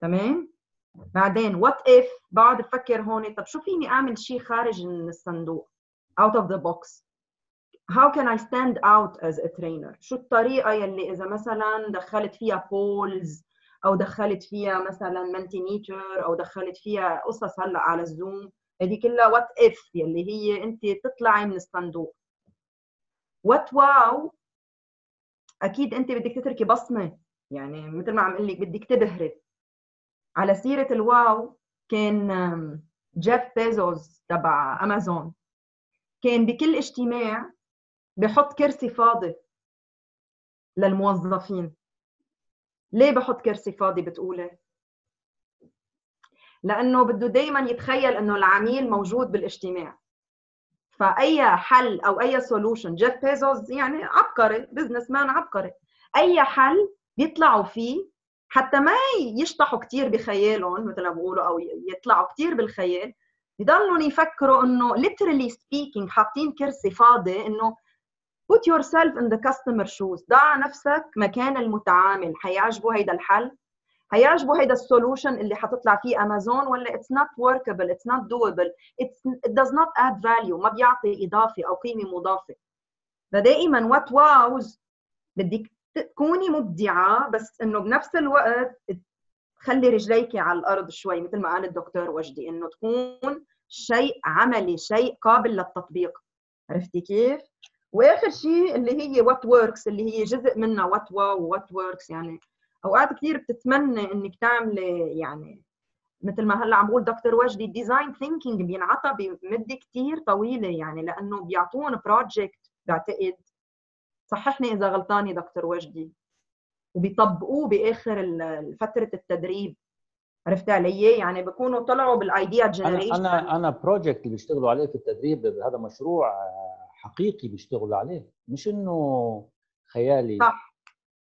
تمام. بعدين what if بعد بفكر هون طب شو فيني أعمل شيء خارج من الصندوق out of the box how can I stand out as a trainer. شو الطريقة يلي إذا مثلا دخلت فيها polls أو دخلت فيها مثلا Mentimeter أو دخلت فيها قصص هلأ على الزوم هذه كلها وات اف يلي هي انت تطلعي من الصندوق. وات واو اكيد انت بدك تتركي بصمه يعني مثل ما عم اقول لك بدك تبهري. على سيره الواو كان جيف بيزوس تبع امازون كان بكل اجتماع بحط كرسي فاضي للموظفين. ليه بحط كرسي فاضي بتقولي؟ لأنه بده دايماً يتخيل أنه العميل موجود بالاجتماع. فأي حل أو أي سولوشن جيف بيزوس يعني عبقري بزنس مان عبقري أي حل بيطلعوا فيه حتى ما يشطحوا كتير بخيالهم مثل ما بقولوا أو يطلعوا كتير بالخيال يضلون يفكروا أنه literally speaking حاطين كرسي فاضي أنه put yourself in the customer shoes ضع نفسك مكان المتعامل. حيعجبه هيدا الحل هيعجبه هيدا السولوشن اللي حتطلع فيه أمازون ولا it's not workable it's not doable it's, it does not add value ما بيعطي إضافة أو قيمة مضافة. فدائما what wows بدك تكوني مبدعة بس إنه بنفس الوقت خلي رجليك على الأرض شوي مثل ما قال الدكتور وجدي إنه تكون شيء عملي شيء قابل للتطبيق. عرفتي كيف؟ وآخر شيء اللي هي what works اللي هي جزء منها what wow what works. يعني أوقات كتير بتتمنى إنك تعملي يعني مثل ما هلا عم بقول دكتور وجدي ديزاين ثينكينج بينعطى بمدة كتير طويلة يعني لأنه بيعطون بروجكت بعتقد صححني إذا غلطاني دكتور وجدي، وبيطبقوه بآخر فترة التدريب. عرفت علي؟ يعني بيكونوا طلعوا بالايديا جنريشن. انا انا بروجكت اللي بيشتغلوا عليه في التدريب، هذا مشروع حقيقي بيشتغلوا عليه، مش انه خيالي. صح.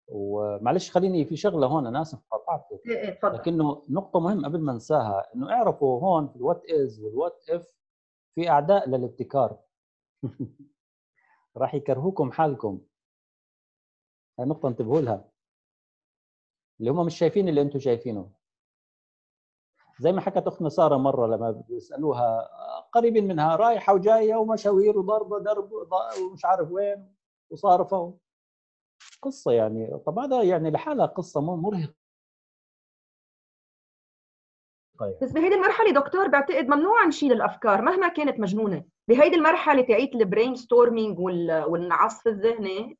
ومعلش خليني في شغله هون، انا اسف قطعتك. ايه اتفضل. لكنه نقطه مهمه قبل ما انساها، انه اعرفوا هون في الوات از والوات اف في اعداء للابتكار. راح يكرهوكم حالكم. هاي نقطه انتبهوا لها، اللي هم مش شايفين اللي انتم شايفينه. زي ما حكت اختنا ساره مره لما بيسالوها قريبين منها، رايحه وجايه ومشاوير وضربه درب ومش عارف وين وصارفه قصه، يعني طبعا هذا يعني لحالها قصه مرهقه. طيب بس بهيدي المرحله دكتور بعتقد ممنوع نشيل الافكار مهما كانت مجنونه. بهيدي المرحله تاعيت البرين ستورمينج والعصف الذهني،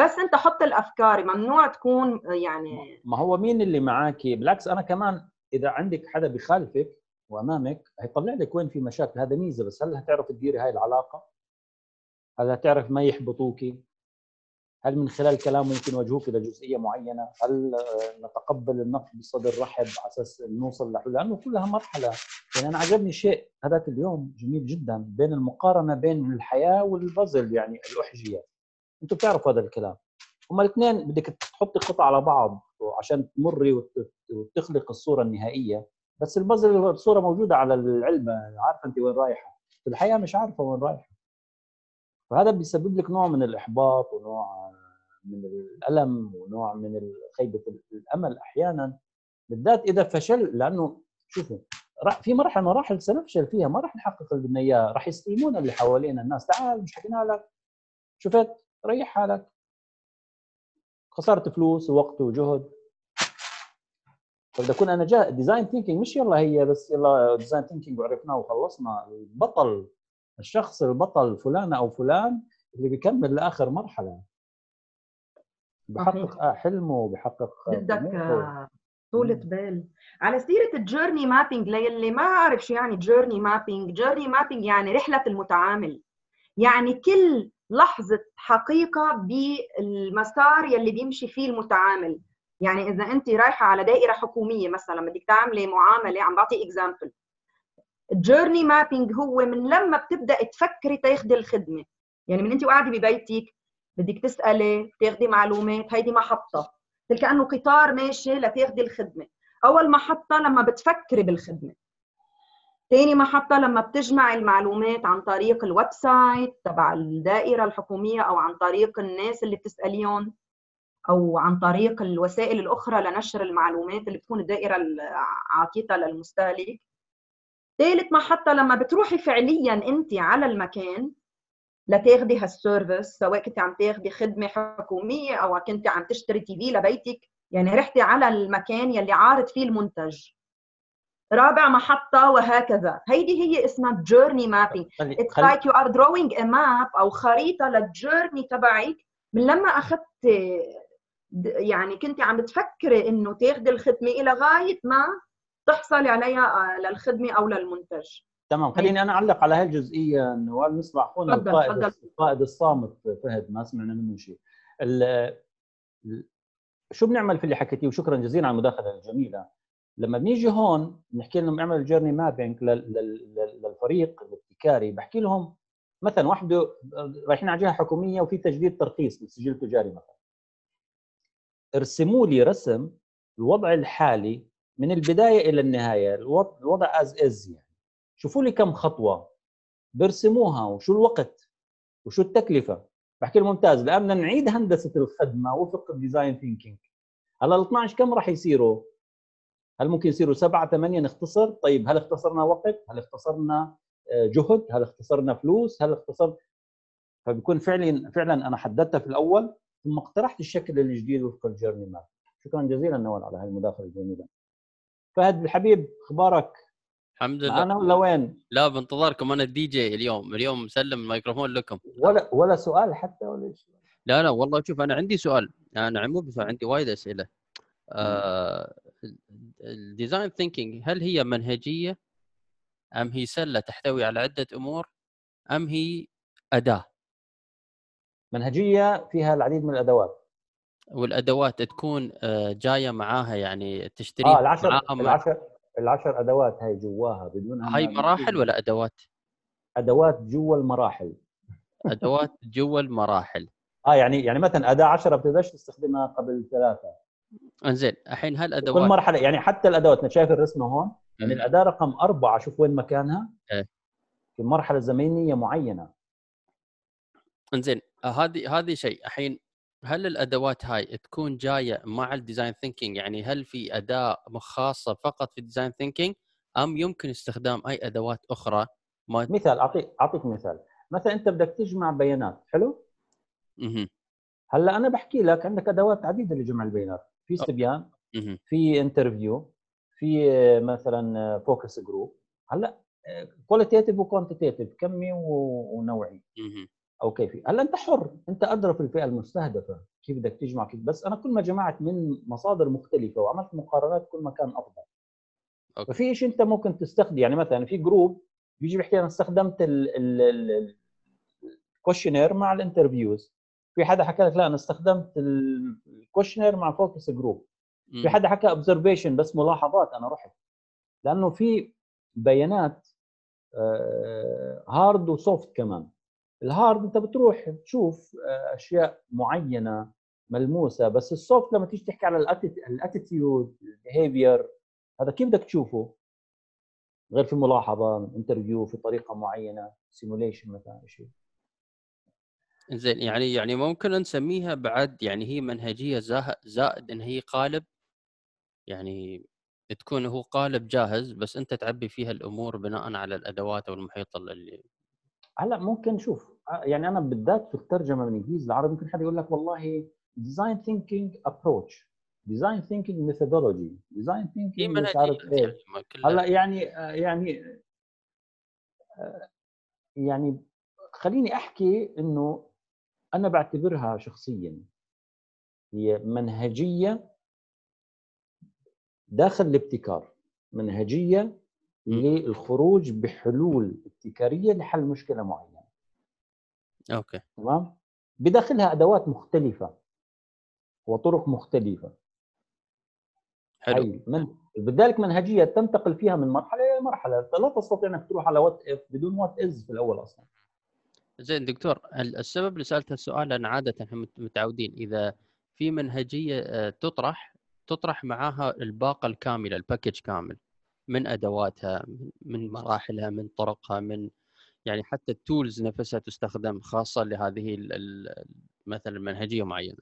بس انت حط الافكار، ممنوع تكون يعني. ما هو مين اللي معاكي؟ بالعكس انا كمان إذا عندك حدا بخالفك وأمامك هيطلع لك وين في مشاكل، هذا ميزة. بس هل هتعرف تديري هاي العلاقة؟ هل هتعرف ما يحبطوكي؟ هل من خلال كلام ممكن وجهوك إلى جزئية معينة؟ هل نتقبل النقد بصدر رحب على أساس نوصل لحل؟ لأنه كلها مرحلة. يعني أنا عجبني شيء هذاك اليوم جميل جدا، بين المقارنة بين الحياة والبازل، يعني الأحجية. أنتوا بتعرفوا هذا الكلام، هما الاثنين بدك تحطي قطع على بعض عشان تمري وتخلق الصوره النهائيه. بس البازل الصوره موجوده على العلبه، عارفه انت وين رايحه. في الحياه مش عارفه وين رايحه، فهذا بيسبب لك نوع من الاحباط ونوع من الالم ونوع من خيبه الامل احيانا، بالذات اذا فشل. لانه شوفوا راح في مرحله مراحل سنفشل فيها، ما راح نحقق اللي بدنا اياه، راح يستلمونا اللي حوالينا الناس. تعال مش حكينا لك، شفت، ريح حالك، خسرت فلوس ووقت وجهد. فبدي اكون انا جاهز. ديزاين ثينكينج مش يلا هي بس يلا ديزاين ثينكينج وعرفناه وخلصنا. البطل، الشخص البطل فلانه او فلان اللي بيكمل لاخر مرحله، بحقق حلمه، بحقق بدك طولة بال. على سيره الجيرني مابينج، للي ما عارف شو يعني جيرني مابينج، جيرني مابينج يعني رحله المتعامل، يعني كل لحظة حقيقة بالمسار يلي بيمشي فيه المتعامل. يعني إذا أنت رايحة على دائرة حكومية مثلا بدك تعملي معاملة، عم بعطي إكزامبل، الجيرني مابينج هو من لما بتبدأ تفكري تاخدي الخدمة. يعني من أنت وقاعدة ببيتك بدك تسألي تاخدي معلومات، هيدي محطة، كأنه قطار ماشي لتاخدي الخدمة. أول محطة لما بتفكري بالخدمة، تاني محطة لما بتجمع المعلومات عن طريق الويب سايت تبع الدائرة الحكومية، أو عن طريق الناس اللي بتسأليهم، أو عن طريق الوسائل الأخرى لنشر المعلومات اللي بتكون الدائرة عاطيتها للمستهلك. ثالث محطة لما بتروحي فعلياً أنت على المكان لتاخدي هالسيرفيس، سواء كنت عم تاخدي خدمة حكومية أو كنت عم تشتري تي في لبيتك، يعني رحتي على المكان يلي عارض فيه المنتج. رابع محطة وهكذا. هيدي هي اسمها journey mapping. It's like you are drawing a map أو خريطة للجيرني تبعك، من لما أخذت يعني كنت عم تفكري إنه تاخدي الخدمة إلى غاية ما تحصلي عليها للخدمة أو للمنتج. تمام، خليني أنا أعلق على هالجزئية. نوال نسمع أخونا القائد, القائد الصامت فهد، ما سمعنا منه شيء. شو بنعمل في اللي حكيتيه، وشكرا جزيلا على المداخلة الجميلة. لما بنيجي هون بنحكي لهم اعمل جيرني مابينج للفريق الابتكاري، بحكي لهم مثلا وحده رايحين على جهه حكوميه وفي تجديد ترخيص بالسجل التجاري مثلا، ارسموا لي رسم الوضع الحالي من البدايه الى النهايه، الوضع از از، يعني شوفوا لي كم خطوه برسموها وشو الوقت وشو التكلفه. بحكي لهم ممتاز، الان بدنا نعيد هندسه الخدمه وفق الديزاين ثينكينج. هلا ال اثناعش كم راح يصيروا؟ هل ممكن يصيروا سبعة ثمانية نختصر؟ طيب هل اختصرنا وقت؟ هل اختصرنا جهد؟ هل اختصرنا فلوس؟ هل اختصر؟ فبيكون فعلا فعلا انا حددتها في الاول، ثم اقترحت الشكل الجديد وفق الجيرني ماب. شكرا جزيلا نوال على هاي المداخله الجميله. فهد الحبيب اخبارك؟ الحمد لله. انا ولا وين؟ لا بانتظاركم، انا الدي جي اليوم، اليوم مسلم الميكروفون لكم. ولا ولا سؤال حتى ولا شيء؟ لا لا والله. شوف انا عندي سؤال، انا عموما عندي وايد اسئله. آه الديزاين ثينكينج هل هي منهجية أم هي سلة تحتوي على عدة أمور أم هي أداة؟ منهجية فيها العديد من الأدوات، والأدوات تكون جاية معاها يعني تشتري آه العشر, معاها العشر, مع... العشر أدوات هاي جواها بدونها. هاي مراحل ولا أدوات؟ أدوات جوا المراحل. أدوات جوا المراحل آه يعني يعني مثلا أداة عشرة بتقدرش تستخدمها قبل ثلاثة. انزين الحين هالأدوات كل مرحلة يعني حتى الأدوات أنت شايف الرسمة هون يعني الأداة رقم أربعة شوف وين مكانها إيه. في مرحلة زمنية معينة. انزين هذه هذه شيء الحين هل الأدوات هاي تكون جاية مع الديزاين ثينكينج؟ يعني هل في أداة خاصة فقط في الديزاين ثينكينج أم يمكن استخدام أي أدوات أخرى؟ ما... مثال أعطيك أعطيك مثال، مثلا أنت بدك تجمع بيانات حلو؟ اها هلا أنا بحكي لك عندك أدوات عديدة لجمع البيانات، في استبيان، في انترفيو، في مثلا فوكس جروب، هلا كواليتيتيف وكوانتيتيف كمي ونوعي. اها او كيفي. هلا انت حر، انت ادرى في الفئه المستهدفه كيف بدك تجمع كيف، بس انا كل ما جمعت من مصادر مختلفه وعملت مقارنات كل ما كان افضل. اوكي ففي شيء انت ممكن تستخدم يعني مثلا في جروب بيجي بيحكي انا استخدمت الكويشنير مع الانترفيوز، في حدا حكى لك لا انا استخدمت الكويشنير مع فوكس جروب، في حدا حكى اوبزرفيشن بس ملاحظات انا رحت، لانه في بيانات هارد وسوفت كمان. الهارد انت بتروح تشوف اشياء معينه ملموسه، بس السوفت لما تيجي تحكي على الاتيتيود البيهيفير هذا كيف بدك تشوفه غير في ملاحظه انترفيو في طريقه معينه سيموليشن مثلا شيء. زين يعني يعني ممكن نسميها بعد يعني هي منهجيه زائد ان هي قالب، يعني تكون هو قالب جاهز بس انت تعبي فيها الامور بناء على الادوات او المحيط اللي هلا ممكن. شوف يعني انا بالذات في الترجمه من انجليزي لعربي ممكن حد يقول لك والله ديزاين ثينكينج ابروتش، ديزاين ثينكينج ميثودولوجي، ديزاين ثينكينج مش عارف ايه. هلا يعني يعني يعني خليني احكي انه انا بعتبرها شخصيا هي منهجيه داخل الابتكار، منهجيه للخروج بحلول ابتكاريه لحل مشكله معينه. اوكي تمام، بداخلها ادوات مختلفه وطرق مختلفه. حلو من... بالذات منهجيه تنتقل فيها من مرحله الى مرحله، لا تستطيع انك تروح على وات اف بدون وات از في الاول اصلا. زين دكتور السبب اللي سالت السؤال لان عاده احنا متعودين اذا في منهجيه تطرح تطرح معاها الباقه الكامله، الباكج كامل من ادواتها من مراحلها من طرقها من يعني حتى التولز نفسها تستخدم خاصه لهذه مثلا المنهجيه معينه.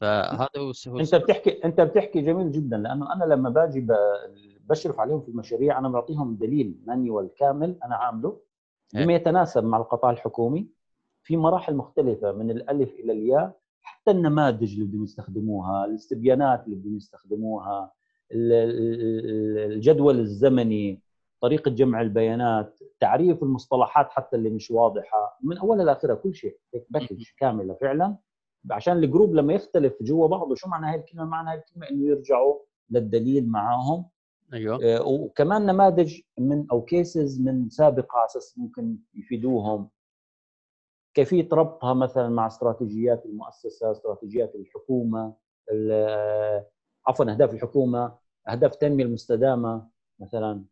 فهذا هو انت بتحكي انت بتحكي جميل جدا، لانه انا لما باجي بشرف عليهم في المشاريع انا بعطيهم دليل مانيوال كامل انا عامله بما يتناسب مع القطاع الحكومي في مراحل مختلفه من الالف الى الياء، حتى النماذج اللي بدهم يستخدموها، الاستبيانات اللي بدهم يستخدموها، الجدول الزمني، طريقة جمع البيانات، تعريف المصطلحات حتى اللي مش واضحة من أولها لآخرها، كل شيء باكج كاملة فعلا، عشان الجروب لما يختلف جوا بعضه شو معنى هاي الكلمة معنى هاي الكلمة إنه يرجعوا للدليل معاهم. أيوة. آه وكمان نماذج من أو كيسز من سابقة على أساس ممكن يفيدوهم، كيفية ربطها مثلا مع استراتيجيات المؤسسة، استراتيجيات الحكومة، عفوا أهداف الحكومة، أهداف التنمية المستدامة مثلا،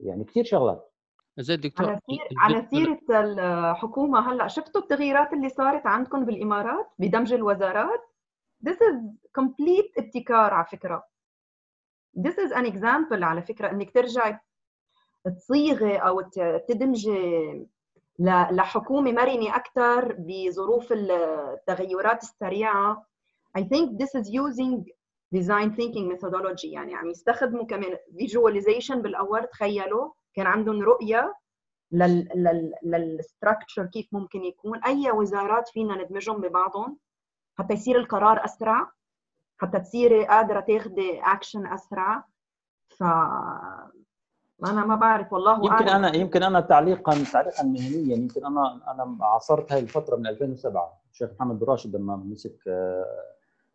يعني كثير شغلات. زين دكتور على سيرة, على سيرة الحكومة، هلأ شفتوا التغييرات اللي صارت عندكم بالإمارات بدمج الوزارات؟ This is complete ابتكار على فكرة. This is an example على فكرة إنك ترجع تصيغي أو تدمجي لحكومة مرنة أكثر بظروف التغيرات السريعة. I think this is using design thinking methodology. يعني عم يستخدموا كمان visualization بالأول، تخيلوا كان عندهم رؤية لل لل للstructure كيف ممكن يكون أي وزارات فينا ندمجهم ببعضهم حتى يصير القرار أسرع، حتى تصير قادرة تاخدي action أسرع. فأنا ما بعرف والله. يمكن أعرف. أنا يمكن أنا تعليقا تعليقا مهنيا يمكن أنا أنا عاصرت هاي الفترة من ألفين وسبعة الشيخ محمد بن راشد لما مسك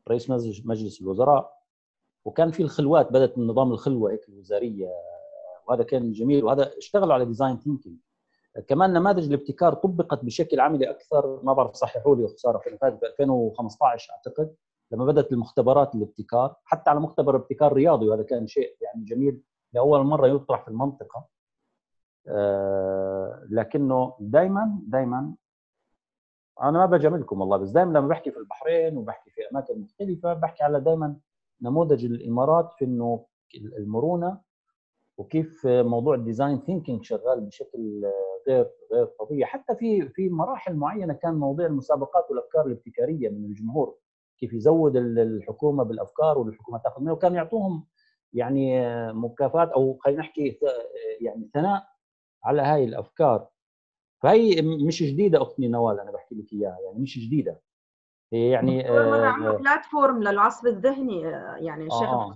رئيس مجلس الوزراء، وكان في الخلوات بدأت من نظام الخلوة الوزارية، وهذا كان جميل، وهذا اشتغلوا على ديزاين ثينكينج. كمان نماذج الابتكار طبقت بشكل عملي اكثر، ما بعرف صححوا لي خساره فهد، ب ألفين وخمسة عشر اعتقد لما بدات المختبرات الابتكار، حتى على مختبر ابتكار رياضي، وهذا كان شيء يعني جميل لاول مره يطرح في المنطقه. أه لكنه دائما دائما انا ما بجاملكم والله، بس دائما لما بحكي في البحرين وبحكي في اماكن مختلفه بحكي على دائما نموذج الامارات في انه المرونه، وكيف موضوع الديزاين ثينكينج شغال بشكل غير غير طبيعي. حتى في في مراحل معينه كان موضوع المسابقات والافكار الابتكاريه من الجمهور، كيف يزود الحكومه بالافكار والحكومه تاخذ منها، وكان يعطوهم يعني مكافات او خلينا نحكي يعني ثناء على هاي الافكار. فهي مش جديده اختي نوال، انا بحكي لك اياها يعني مش جديده، هي يعني مره عملوا بلاتفورم للعصف الذهني يعني الشيخ آه.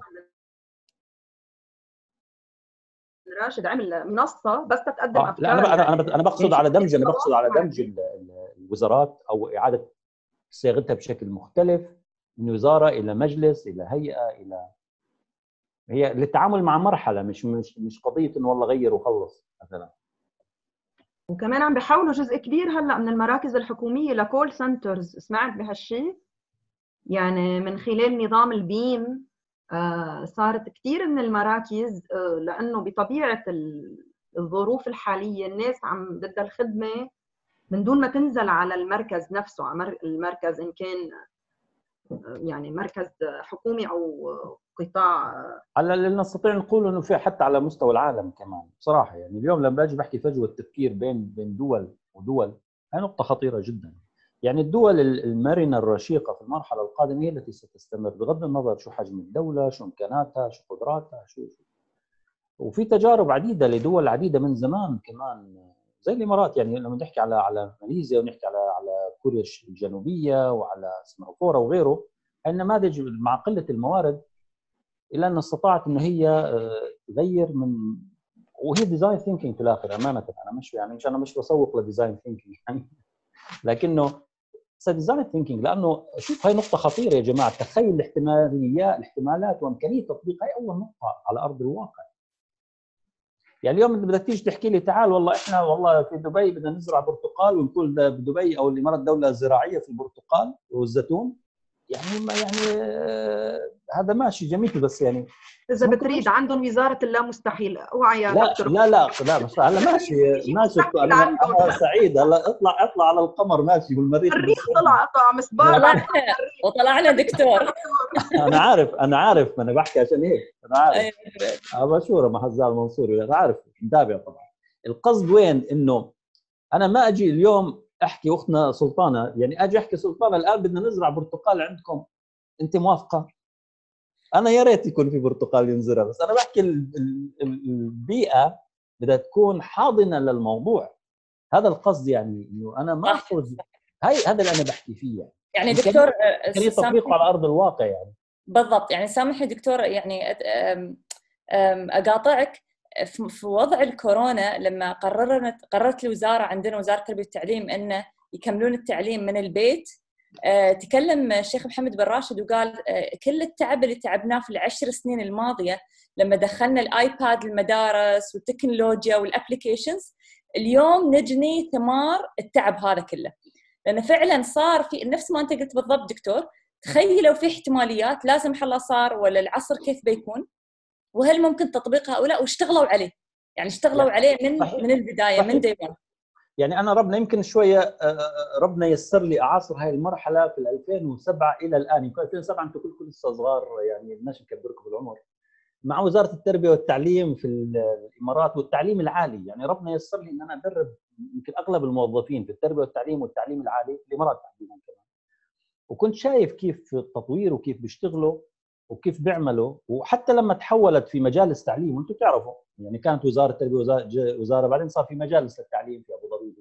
راشد عمل منصه بس تتقدم آه. افكار. لا انا يعني انا انا بقصد على دمج انا بقصد على دمج الوزارات او اعاده صياغتها بشكل مختلف، من وزاره الى مجلس الى هيئه الى، هي للتعامل مع مرحله، مش مش مش قضيه انه والله غير وخلص مثلا. وكمان عم بيحولوا جزء كبير هلا من المراكز الحكوميه لكول سنترز، سمعت بهالشيء؟ يعني من خلال نظام البيم آه صارت كثير من المراكز آه لانه بطبيعه الظروف الحاليه الناس عم بدها الخدمه من دون ما تنزل على المركز نفسه، على المركز ان كان آه يعني مركز حكومي او قطاع. على اللي نستطيع نقول انه في حتى على مستوى العالم كمان بصراحه، يعني اليوم لما باجي بحكي فجوه التفكير بين بين دول ودول، هي نقطه خطيره جدا. يعني الدول المرنه الرشيقه في المرحله القادمه هي التي ستستمر بغض النظر شو حجم الدوله، شو امكاناتها، شو قدراتها، شو وفي تجارب عديده لدول عديده من زمان كمان زي الامارات. يعني لما نحكي على على ماليزيا ونحكي على على كوريا الجنوبيه وعلى سنغافوره وغيره، النماذج مع قله الموارد الا ان استطاعت ان هي تغير من، وهي ديزاين ثينكينج في الاخر امانه. انا مش يعني مش انا مش بسوق لديزاين ثينكينج يعني، لكنه ديزاين ثينكينج لانه شوف هاي نقطه خطيره يا جماعه، تخيل الاحتماليه الاحتمالات وامكانيه تطبيق، هاي اول نقطه على ارض الواقع. يعني اليوم بدك تيجي تحكي لي تعال والله احنا والله في دبي بدنا نزرع برتقال، ونقول بدبي او الامارات دوله زراعيه في البرتقال والزيتون، يعني ما يعني هذا ماشي جميل، بس يعني اذا بتريد عندهم وزاره لا مستحيل، اوعى يا لا دكتور. لا لا لا بس هلا ماشي ماشي انا سعيد، هلا اطلع اطلع على القمر ماشي والمريخ، المريخ طلع طلع مصباح وطلع لنا دكتور. انا عارف انا عارف ما انا بحكي عشان هيك انا عارف اباشوره محزار المنصوري، انا عارف متابع طبعا. القصد وين؟ انه انا ما اجي اليوم احكي اختنا سلطانه، يعني اجي احكي سلطانه الان بدنا نزرع برتقال عندكم، انت موافقه؟ انا يا ريت يكون في برتقال ينزرع، بس انا بحكي البيئه بدها تكون حاضنه للموضوع، هذا القصد. يعني انه انا ما اقصد هاي، هذا اللي انا بحكي فيه يعني, يعني دكتور كان تطبيقه على ارض الواقع يعني بالضبط. يعني سامحني دكتور يعني اقاطعك، في وضع الكورونا لما قررت قررت الوزارة عندنا وزارة التربية والتعليم أن يكملون التعليم من البيت، تكلم الشيخ محمد بن راشد وقال كل التعب اللي تعبناه في العشر سنين الماضية لما دخلنا الآيباد المدارس والتكنولوجيا والأبليكيشنز، اليوم نجني ثمار التعب هذا كله، لأنه فعلاً صار في نفس ما أنت قلت بالضبط دكتور. تخيل لو في احتماليات لا سمح الله صار ولا العصر كيف بيكون، وهل ممكن تطبيق هؤلاء؟ واشتغلوا عليه يعني اشتغلوا عليه من صحيح. من البدايه صحيح. من دايما. يعني انا ربنا يمكن شويه ربنا يسر لي اعاصر هاي المرحله في ألفين وسبعة الى الان، يمكن ألفين وسبعة انتم كلكم لسه صغار يعني مش نكبركم بالعمر، مع وزاره التربيه والتعليم في الامارات والتعليم العالي. يعني ربنا يسر لي ان انا ادرب يمكن اغلب الموظفين في التربيه والتعليم والتعليم العالي في الامارات تحديدا كمان، وكنت شايف كيف التطوير وكيف بيشتغلوا وكيف بيعملوا. وحتى لما تحولت في مجالس تعليم، وانتم تعرفوا يعني كانت وزاره التربيه وزاره، بعدين صار في مجالس للتعليم في ابو ظبي ودبي.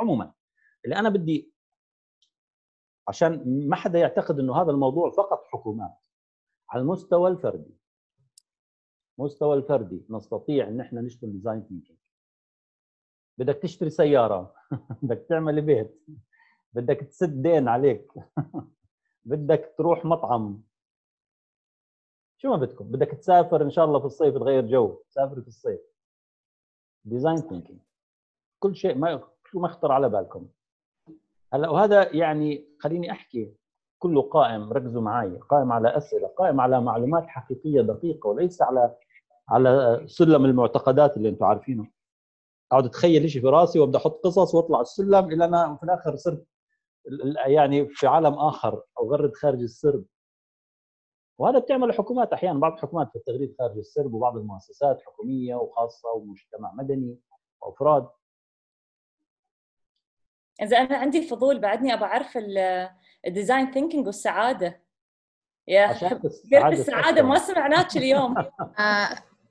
عموما اللي انا بدي عشان ما حدا يعتقد انه هذا الموضوع فقط حكومات، على المستوى الفردي مستوى الفردي نستطيع ان احنا نشتغل ديزاين ثينكينج. بدك تشتري سياره بدك تعمل بيت، بدك تسد دين عليك بدك تروح مطعم، شو ما بدكم، بدك تسافر ان شاء الله في الصيف تغير جو، سافر في الصيف، ديزاين ثينكينج. كل شيء ما شو ما اخطر على بالكم. هلا وهذا يعني خليني احكي كله قائم، ركزوا معي، قائم على اسئله، قائم على معلومات حقيقيه دقيقه، وليس على على سلم المعتقدات اللي انتم عارفينه. اقعد اتخيل شيء في راسي وابدا احط قصص واطلع السلم الى انا في الاخر صرت يعني في عالم اخر او غرد خارج السرب. وهذا بتعمل الحكومات احيانا، بعض الحكومات في التغريد خارج السرب، وبعض المؤسسات حكوميه وخاصه ومجتمع مدني وافراد. اذا انا عندي فضول بعدني ابى اعرف الديزاين ثينكينج والسعاده. يا السعاده, السعادة ما سمعناك اليوم.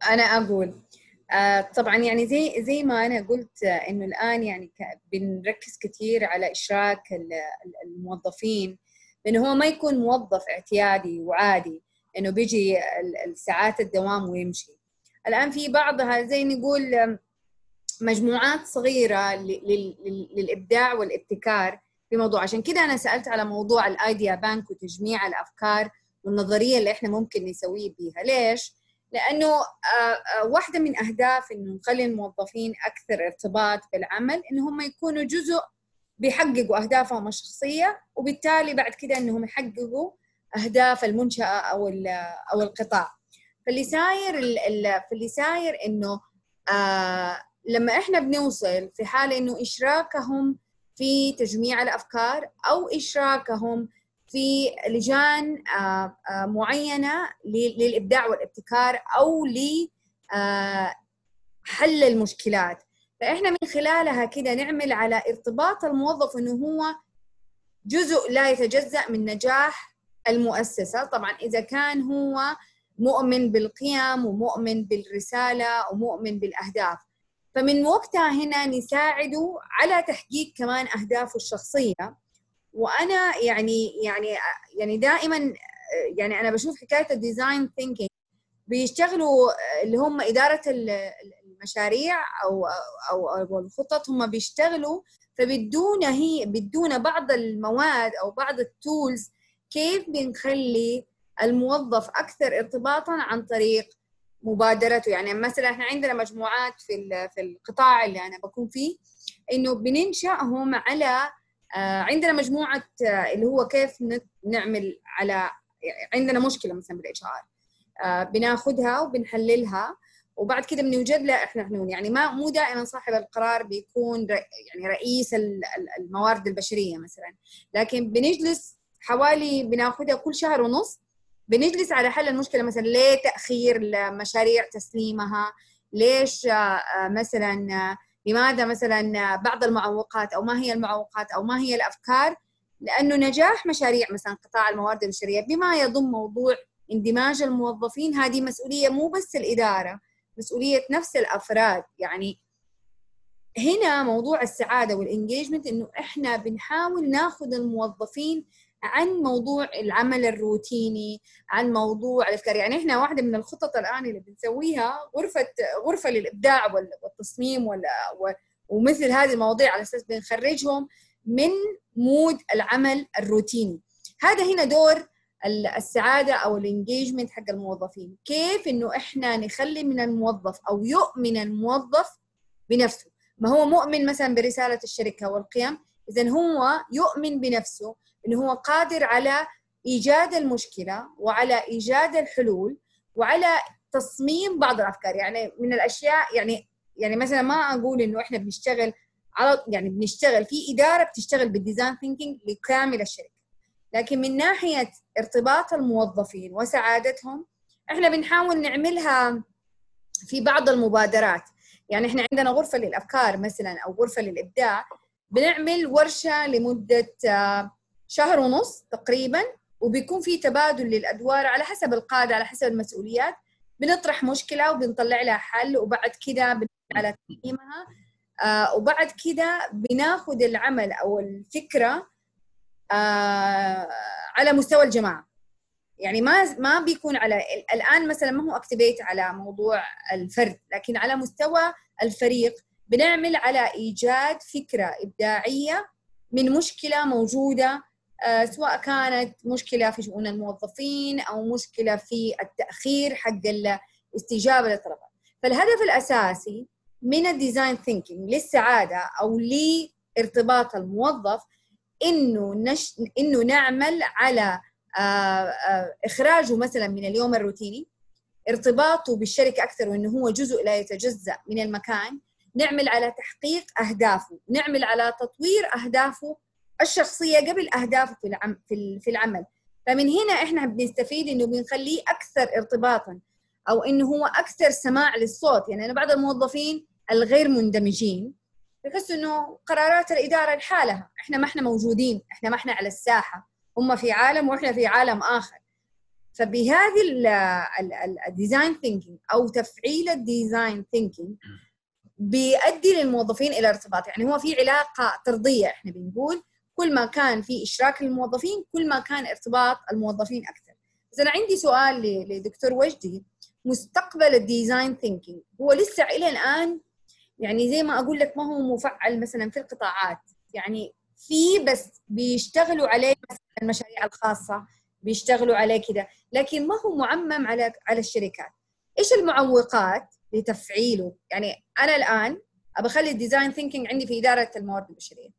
انا اقول طبعا يعني زي زي ما انا قلت انه الان يعني بنركز كثير على اشراك الموظفين، انه هو ما يكون موظف اعتيادي وعادي انه بيجي الساعات الدوام ويمشي. الان في بعضها زي نقول مجموعات صغيره للابداع والابتكار في موضوع. عشان كده انا سالت على موضوع الايديا بانك وتجميع الافكار والنظريه اللي احنا ممكن نسويه بيها. ليش؟ لانه واحده من اهداف انه نخلي الموظفين اكثر ارتباط بالعمل، ان هم يكونوا جزء بيحققوا اهدافهم الشخصيه، وبالتالي بعد كده انهم يحققوا اهداف المنشاه او او القطاع. فاللي ساير فاللي ساير انه لما احنا بنوصل في حاله انه اشراكهم في تجميع الافكار او اشراكهم في لجان معينه للابداع والابتكار او لحل المشكلات، فاحنا من خلالها كده نعمل على ارتباط الموظف انه هو جزء لا يتجزأ من نجاح المؤسسه. طبعا اذا كان هو مؤمن بالقيم ومؤمن بالرساله ومؤمن بالاهداف، فمن وقتها هنا نساعده على تحقيق كمان اهدافه الشخصيه. وانا يعني يعني يعني دائما يعني انا بشوف حكايه الديزاين ثينكينج بيشتغلوا اللي هم اداره المشاريع او او, أو الخطط، هم بيشتغلوا فبدونا هي بدونا بعض المواد او بعض التولز كيف بنخلي الموظف اكثر ارتباطا عن طريق مبادرته. يعني مثلا احنا عندنا مجموعات في في القطاع اللي انا بكون فيه انه بننشأهم على عندنا مجموعه اللي هو كيف نعمل على عندنا مشكله مثلا بالاتش ار، بناخذها وبنحللها وبعد كده بنوجد لها احنا حلول. يعني ما مو دائما صاحب القرار بيكون يعني رئيس الموارد البشريه مثلا، لكن بنجلس حوالي بناخذها كل شهر ونص، بنجلس على حل المشكله. مثلا ليه تاخير لمشاريع تسليمها؟ ليش مثلا لماذا مثلا بعض المعوقات او ما هي المعوقات او ما هي الافكار؟ لانه نجاح مشاريع مثلا قطاع الموارد البشريه بما يضم موضوع اندماج الموظفين، هذه مسؤوليه مو بس الاداره، مسؤوليه نفس الافراد. يعني هنا موضوع السعاده والانجيجمنت انه احنا بنحاول ناخذ الموظفين عن موضوع العمل الروتيني، عن موضوع الافكار. يعني احنا واحده من الخطط الان اللي بنسويها غرفه غرفه للابداع والتصميم وال ومثل هذه المواضيع، على اساس بنخرجهم من مود العمل الروتيني. هذا هنا دور السعاده او الانجيجمنت حق الموظفين، كيف انه احنا نخلي من الموظف او يؤمن الموظف بنفسه. ما هو مؤمن مثلا برساله الشركه والقيم، اذا هو يؤمن بنفسه إنه هو قادر على إيجاد المشكلة وعلى إيجاد الحلول وعلى تصميم بعض الأفكار. يعني من الأشياء يعني يعني مثلا ما أقول إنه إحنا بنشتغل على يعني بنشتغل في إدارة بتشتغل بالديزاين ثينكينج لكامل الشركة، لكن من ناحية ارتباط الموظفين وسعادتهم إحنا بنحاول نعملها في بعض المبادرات. يعني إحنا عندنا غرفة للأفكار مثلا أو غرفة للإبداع، بنعمل ورشة لمدة شهر ونص تقريبا، وبيكون في تبادل للأدوار على حسب القادة على حسب المسؤوليات. بنطرح مشكلة وبنطلع لها حل، وبعد كده بنعمل على تقييمها، آه وبعد كده بناخد العمل أو الفكرة آه على مستوى الجماعة. يعني ما ما بيكون على الآن مثلا ما هو أكتبيت على موضوع الفرد، لكن على مستوى الفريق بنعمل على إيجاد فكرة إبداعية من مشكلة موجودة، سواء كانت مشكلة في شؤون الموظفين أو مشكلة في التأخير حق الاستجابة للطلبات. فالهدف الأساسي من الديزاين ثينكينج للسعادة أو لارتباط الموظف إنه نش... إنه نعمل على إخراجه مثلا من اليوم الروتيني، ارتباطه بالشركة أكثر وإنه هو جزء لا يتجزأ من المكان، نعمل على تحقيق أهدافه، نعمل على تطوير أهدافه الشخصية قبل أهدافه في العم... في العمل. فمن هنا إحنا بنستفيد إنه بنخليه أكثر ارتباطاً أو إنه هو أكثر سماع للصوت. يعني أنا بعض الموظفين الغير مندمجين بيحسوا إنه قرارات الإدارة لحالها، إحنا ما إحنا موجودين، إحنا ما إحنا على الساحة، هم في عالم وإحنا في عالم آخر. فبهذه الديزاين ثينكينج أو تفعيل الديزاين ثينكينج بيؤدي للموظفين إلى ارتباط. يعني هو في علاقة طردية، إحنا بنقول كل ما كان في إشراك للموظفين كل ما كان ارتباط الموظفين أكثر. بس أنا عندي سؤال لدكتور وجدي، مستقبل الديزاين ثينكينج هو لسه إلى الآن يعني زي ما أقول لك ما هو مفعل مثلا في القطاعات، يعني في بس بيشتغلوا عليه المشاريع الخاصة، بيشتغلوا عليه كده، لكن ما هو معمم على على الشركات. إيش المعوقات لتفعيله؟ يعني أنا الآن أبخلي الديزاين ثينكينج عندي في إدارة الموارد البشرية،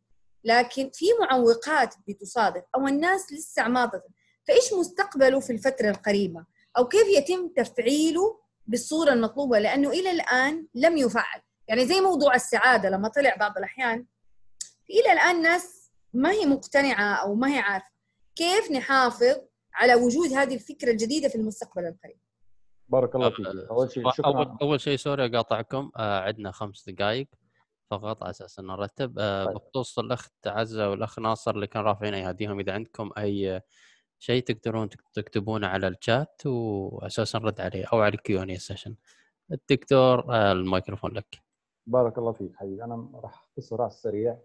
لكن في معوقات بتصادف أو الناس لسه ما تدرك، فإيش مستقبله في الفترة القريبة أو كيف يتم تفعيله بالصورة المطلوبة؟ لأنه إلى الآن لم يفعل. يعني زي موضوع السعادة لما طلع بعض الأحيان إلى الآن ناس ما هي مقتنعة أو ما هي عارفة كيف نحافظ على وجود هذه الفكرة الجديدة في المستقبل القريب. بارك الله فيك. أول شيء شكرا. أول شيء سوري أقاطعكم، آه عندنا خمس دقائق فقط على أساس أن نرتب. بخصوص الأخت عزة والأخ ناصر اللي كان رافعين أيديهم، إذا عندكم أي شيء تقدرون تكتبونه على الشات وأساسا نرد عليه أو على كيو إند إيه سيشن. الدكتور الميكروفون لك. بارك الله فيك حبيبي، أنا راح أختصر على السريع.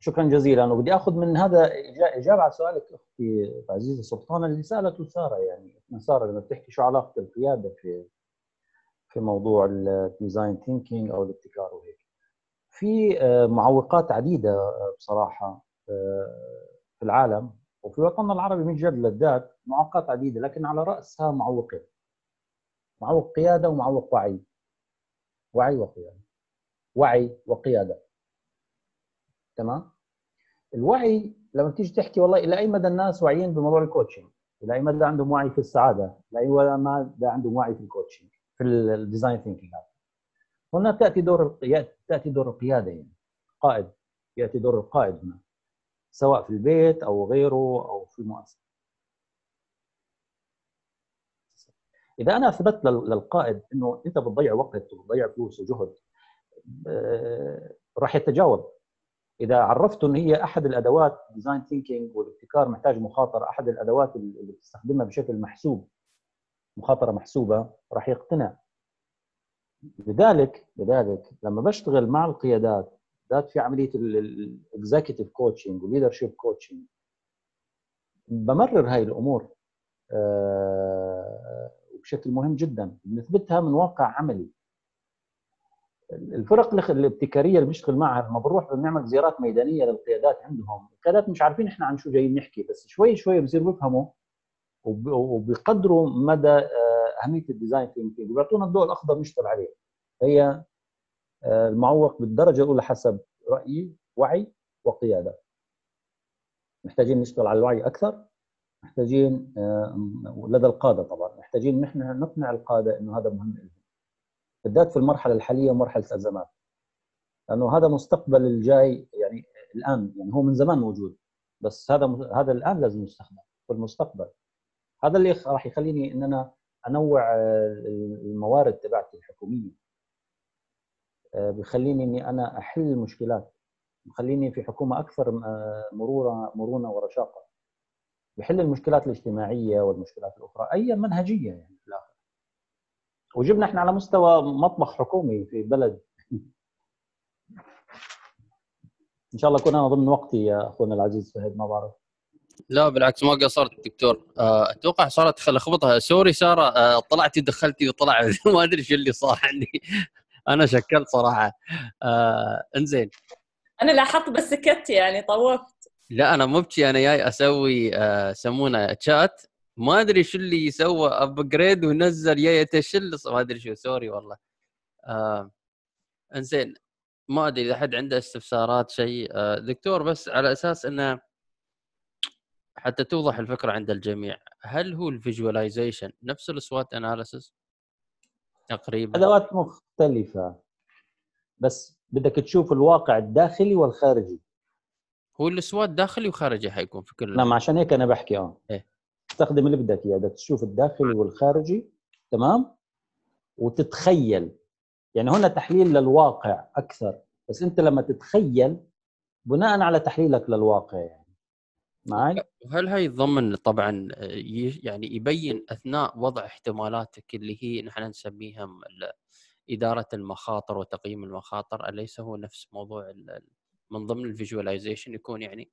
شكرا جزيلا، وبدي أخذ من هذا إجابة على سؤالك أختي عزيزة سلطان اللي سألته سارة. يعني سارة لما بتحكي شو علاقة القيادة في في موضوع الديزاين ثينكينج أو الابتكار وهيك، في معوقات عديدة بصراحة في العالم وفي وطننا العربي من جد بالذات، معوقات عديدة، لكن على رأسها معوقين، معوق قيادة ومعوق وعي. وعي وقيادة، وعي وقيادة، تمام؟ الوعي لما تيجي تحكي والله إلى أي مدى الناس واعيين بموضوع الكوتشنج، إلى أي مدى عندهم وعي في السعادة، إلى أي مدى عندهم وعي في الكوتشنج في الديزاين ثينكينج، هنا تأتي دور القيادة، تأتي دور القيادة يعني قائد، يأتي دور القائد هنا سواء في البيت أو غيره أو في مؤسسة. إذا أنا أثبت للقائد إنه أنت بتضيع وقت وبتضيع فلوس وجهد راح يتجاوب. إذا عرفته إن هي أحد الأدوات ديزاين ثينكينج والابتكار محتاج مخاطرة، أحد الأدوات اللي بتستخدمها بشكل محسوب، مخاطرة محسوبة، راح يقتنع. لذلك لذلك لما بشتغل مع القيادات ذات في عمليه الاكزيكتيف كوتشنج والليدرشيب كوتشنج بمرر هاي الامور بشكل مهم جدا، بنثبتها من واقع عملي. الفرق الابتكاريه اللي بنشتغل معها لما بنروح بنعمل زيارات ميدانيه للقيادات عندهم، القيادات مش عارفين احنا عن شو جايين نحكي، بس شوي شوي بصيروا يفهموا وبيقدروا مدى أهمية الديزاين ثينكينج وبيعطونا الضوء الأخضر نشتغل عليه. هي المعوق بالدرجة الأولى حسب رأيي وعي وقيادة. محتاجين نشتغل على الوعي أكثر، محتاجين لدى القادة طبعاً، محتاجين نحن نقنع القادة إنه هذا مهم لهم بالذات في المرحلة الحالية ومرحلة الأزمات، لأنه هذا مستقبل الجاي. يعني الآن يعني هو من زمان موجود، بس هذا هذا الآن لازم يستخدم في المستقبل. هذا اللي راح يخليني إن أنا أنوع الموارد تبعتي الحكومية، بخليني إني أنا أحل المشكلات، بخليني في حكومة أكثر مرورة مرونة ورشاقة، بحل المشكلات الاجتماعية والمشكلات الأخرى أي منهجية يعني في الآخر. وجبنا إحنا على مستوى مطبخ حكومي في بلد. إن شاء الله أكون أنا ضمن وقتي يا أخونا العزيز فهد. ما بعرف. لا بالعكس ما قصرت دكتور، اتوقع صارت خلخبطها. سوري ساره، طلعتي دخلتي وطلع ما ادري شو اللي صار عندي، انا شكلت صراحه. انزين انا لاحظت بس سكت يعني طوفت. لا انا مبكي، انا جاي اسوي يسمونه تشات، ما ادري شو اللي سوى ابجريد ونزل جاي يتشل، ما ادري شو. سوري والله. انزين ما ادري اذا حد عنده استفسارات شيء دكتور، بس على اساس انه حتى توضح الفكره عند الجميع، هل هو الفيجواليزيشن نفس السوات اناليسيس تقريبا؟ ادوات مختلفه بس بدك تشوف الواقع الداخلي والخارجي. هو السوات داخلي وخارجي حيكون في كل، نعم عشان هيك انا بحكي اه إيه؟ تستخدم اللي بدك اياه، بدك تشوف الداخلي والخارجي تمام، وتتخيل. يعني هنا تحليل للواقع اكثر، بس انت لما تتخيل بناء على تحليلك للواقع يعني معي. وهل هاي يتضمن طبعا يعني يبين اثناء وضع احتمالاتك اللي هي نحن نسميها اداره المخاطر وتقييم المخاطر، اليس هو نفس موضوع من ضمن الفيجواليزيشن يكون يعني؟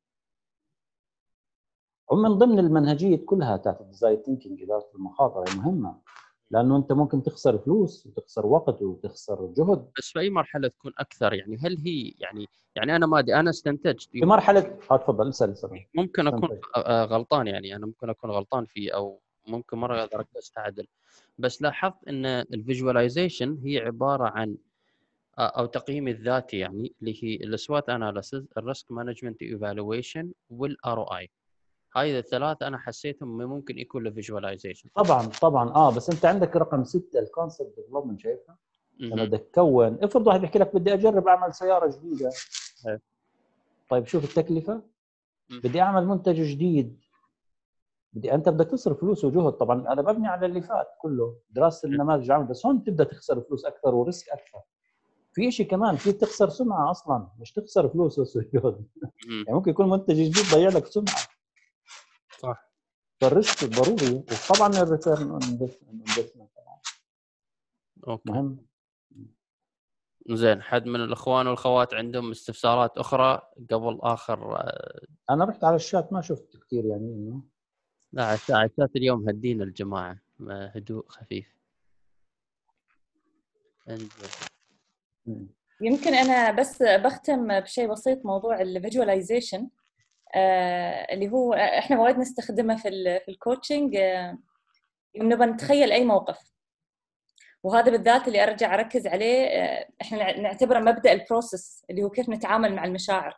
ومن ضمن المنهجيه كلها تاعت الديزاين ثينكينج اداره المخاطر مهمه، لانه انت ممكن تخسر فلوس وتخسر وقت وتخسر جهد، بس في اي مرحله تكون اكثر يعني؟ هل هي يعني يعني انا ما ادري، انا استنتجت في مرحله اتفضل اسال اسال ممكن اكون غلطان، يعني انا ممكن اكون غلطان فيه او ممكن مره ركزت اعدل، بس لاحظت ان الفيجواليزيشن هي عباره عن او تقييم الذاتي يعني اللي هي السوات اناليسيس، الريسك مانجمنت ايفالويشن، والار او اي. هاي الثلاثة أنا حسيتهم ممكن يكون لفيجواليزيشن. طبعاً طبعاً آه بس أنت عندك رقم ستة الكونسبت ديفلوبمنت شايفها؟ لما بدك تكون، افرض واحد بيحكي لك بدي أجرب أعمل سيارة جديدة. هي. طيب شوف التكلفة؟ بدي أعمل منتج جديد. بدي أنت بدك تصرف فلوس وجهد، طبعاً أنا ببني على اللي فات كله، دراسة النماذج عامل، بس هون تبدأ تخسر فلوس أكثر وريسك أكثر. في شيء كمان، في تخسر سمعة أصلاً، مش تخسر فلوس بس وجهد. يعني ممكن يكون منتج جديد ضيع لك سمعة. صح، فالريسك ضروري، وطبعا الريتيرن انفستمنت طبعا. اوكي مهم. زين، حد من الاخوان والخوات عندهم استفسارات اخرى قبل اخر؟ انا رحت على الشات ما شفت كثير يعني انه لا على الشات اليوم هدينا الجماعه، هدوء خفيف. انزل. يمكن انا بس بختم بشيء بسيط، موضوع الفيجواليزيشن آه، اللي هو احنا وايد نستخدمه في ال في الكوتشنج، آه، انه بنتخيل اي موقف، وهذا بالذات اللي ارجع اركز عليه. آه، احنا نعتبره مبدا البروسس اللي هو كيف نتعامل مع المشاعر.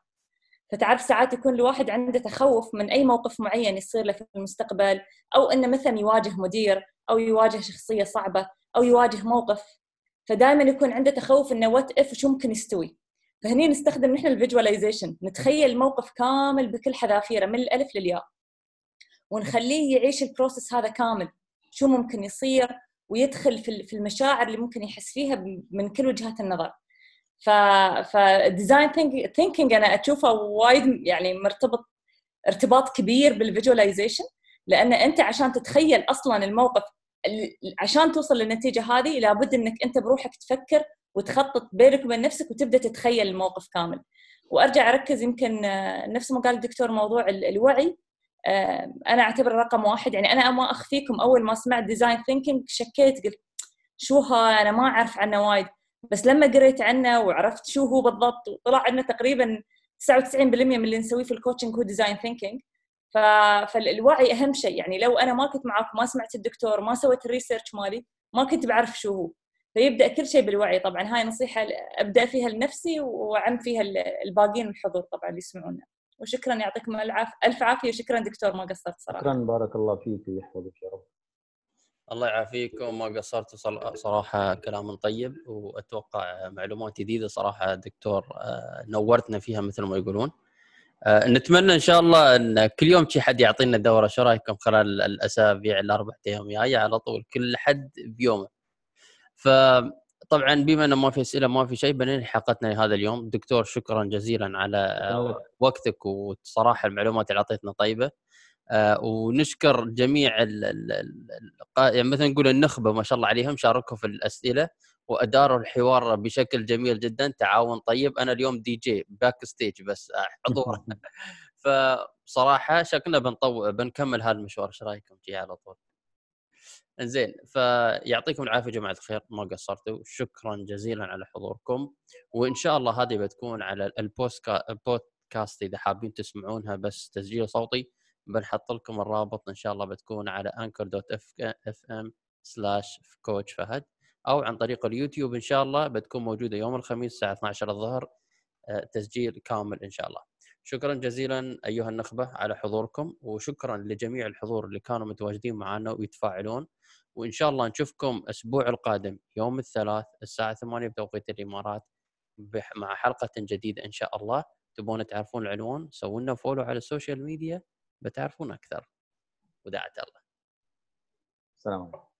فتعرف ساعات يكون الواحد عنده تخوف من اي موقف معين يصير له في المستقبل، او انه مثلا يواجه مدير او يواجه شخصيه صعبه او يواجه موقف، فدائما يكون عنده تخوف انه وات اف شو ممكن يستوي. فهني نستخدم نحن الفيجواليزيشن، نتخيل الموقف كامل بكل حذافيره من الألف للياء، ونخليه يعيش البروسس هذا كامل، شو ممكن يصير، ويدخل في المشاعر اللي ممكن يحس فيها من كل وجهات النظر. ف فديزاين ثينكينج أنا أشوفه وايد يعني مرتبط ارتباط كبير بالفيجواليزيشن، لأن أنت عشان تتخيل أصلاً الموقف، عشان توصل للنتيجة هذه لابد أنك أنت بروحك تفكر وتخطط بينك وبين نفسك، وتبدا تتخيل الموقف كامل. وارجع اركز يمكن نفس ما قال الدكتور، موضوع الوعي انا اعتبره رقم واحد. يعني انا ما اخفيكم، اول ما سمعت ديزاين ثينكينج شكيت، قلت شو ها انا ما اعرف عنه وايد، بس لما قريت عنه وعرفت شو هو بالضبط، وطلع عندنا تقريبا تسعة وتسعين بالمئة من اللي نسويه في الكوتشنج هو ديزاين ثينكينج. فالوعي اهم شيء. يعني لو انا ما كنت معاكم، ما سمعت الدكتور، ما سويت الريسيرش مالي، ما كنت بعرف شو هو. فيبدأ كل شيء بالوعي. طبعاً هاي نصيحة أبدأ فيها لنفسي وعم فيها الباقين الحضور طبعاً اللي يسمعونا. وشكراً، يعطيكم ألف عافية، وشكراً دكتور ما قصرت صراحة. شكراً، بارك الله فيك ويحفظك يا رب. الله يعافيكم، ما قصرت صراحة، كلام طيب، وأتوقع معلومات جديدة صراحة دكتور، نورتنا فيها مثل ما يقولون. نتمنى إن شاء الله أن كل يوم شي حد يعطينا دورة، شو رأيكم خلال الأسابيع الأربع أيام جاية على طول كل حد بيومه. فطبعا بما انه ما في اسئله ما في شيء بننهي حلقتنا لهذا اليوم. دكتور شكرا جزيلا على وقتك، وصراحه المعلومات اللي اعطيتنا طيبه، ونشكر جميع يعني مثلا نقول النخبه ما شاء الله عليهم، شاركوا في الاسئله واداروا الحوار بشكل جميل جدا، تعاون طيب. انا اليوم دي جي باك ستيج بس حضور فصراحه شكلنا بنطو... بنكمل هذا المشوار، ايش رايكم جي على طول؟ انزين، فيعطيكم العافيه جماعه الخير، ما قصرتوا، شكرا جزيلا على حضوركم، وان شاء الله هذه بتكون على البودكاست اذا حابين تسمعونها بس تسجيل صوتي، بنحط لكم الرابط ان شاء الله، بتكون على anchor.fm/coachfahad. او عن طريق اليوتيوب ان شاء الله، بتكون موجوده يوم الخميس الساعه اثنا عشر الظهر تسجيل كامل ان شاء الله. شكرا جزيلا ايها النخبه على حضوركم، وشكرا لجميع الحضور اللي كانوا متواجدين معنا ويتفاعلون، وان شاء الله نشوفكم الاسبوع القادم يوم الثلاث الساعه ثمانية بتوقيت الامارات مع حلقه جديده ان شاء الله. تبون تعرفون العنوان سووا لنا فولو على السوشيال ميديا بتعرفون اكثر. ودعت الله. السلام عليكم.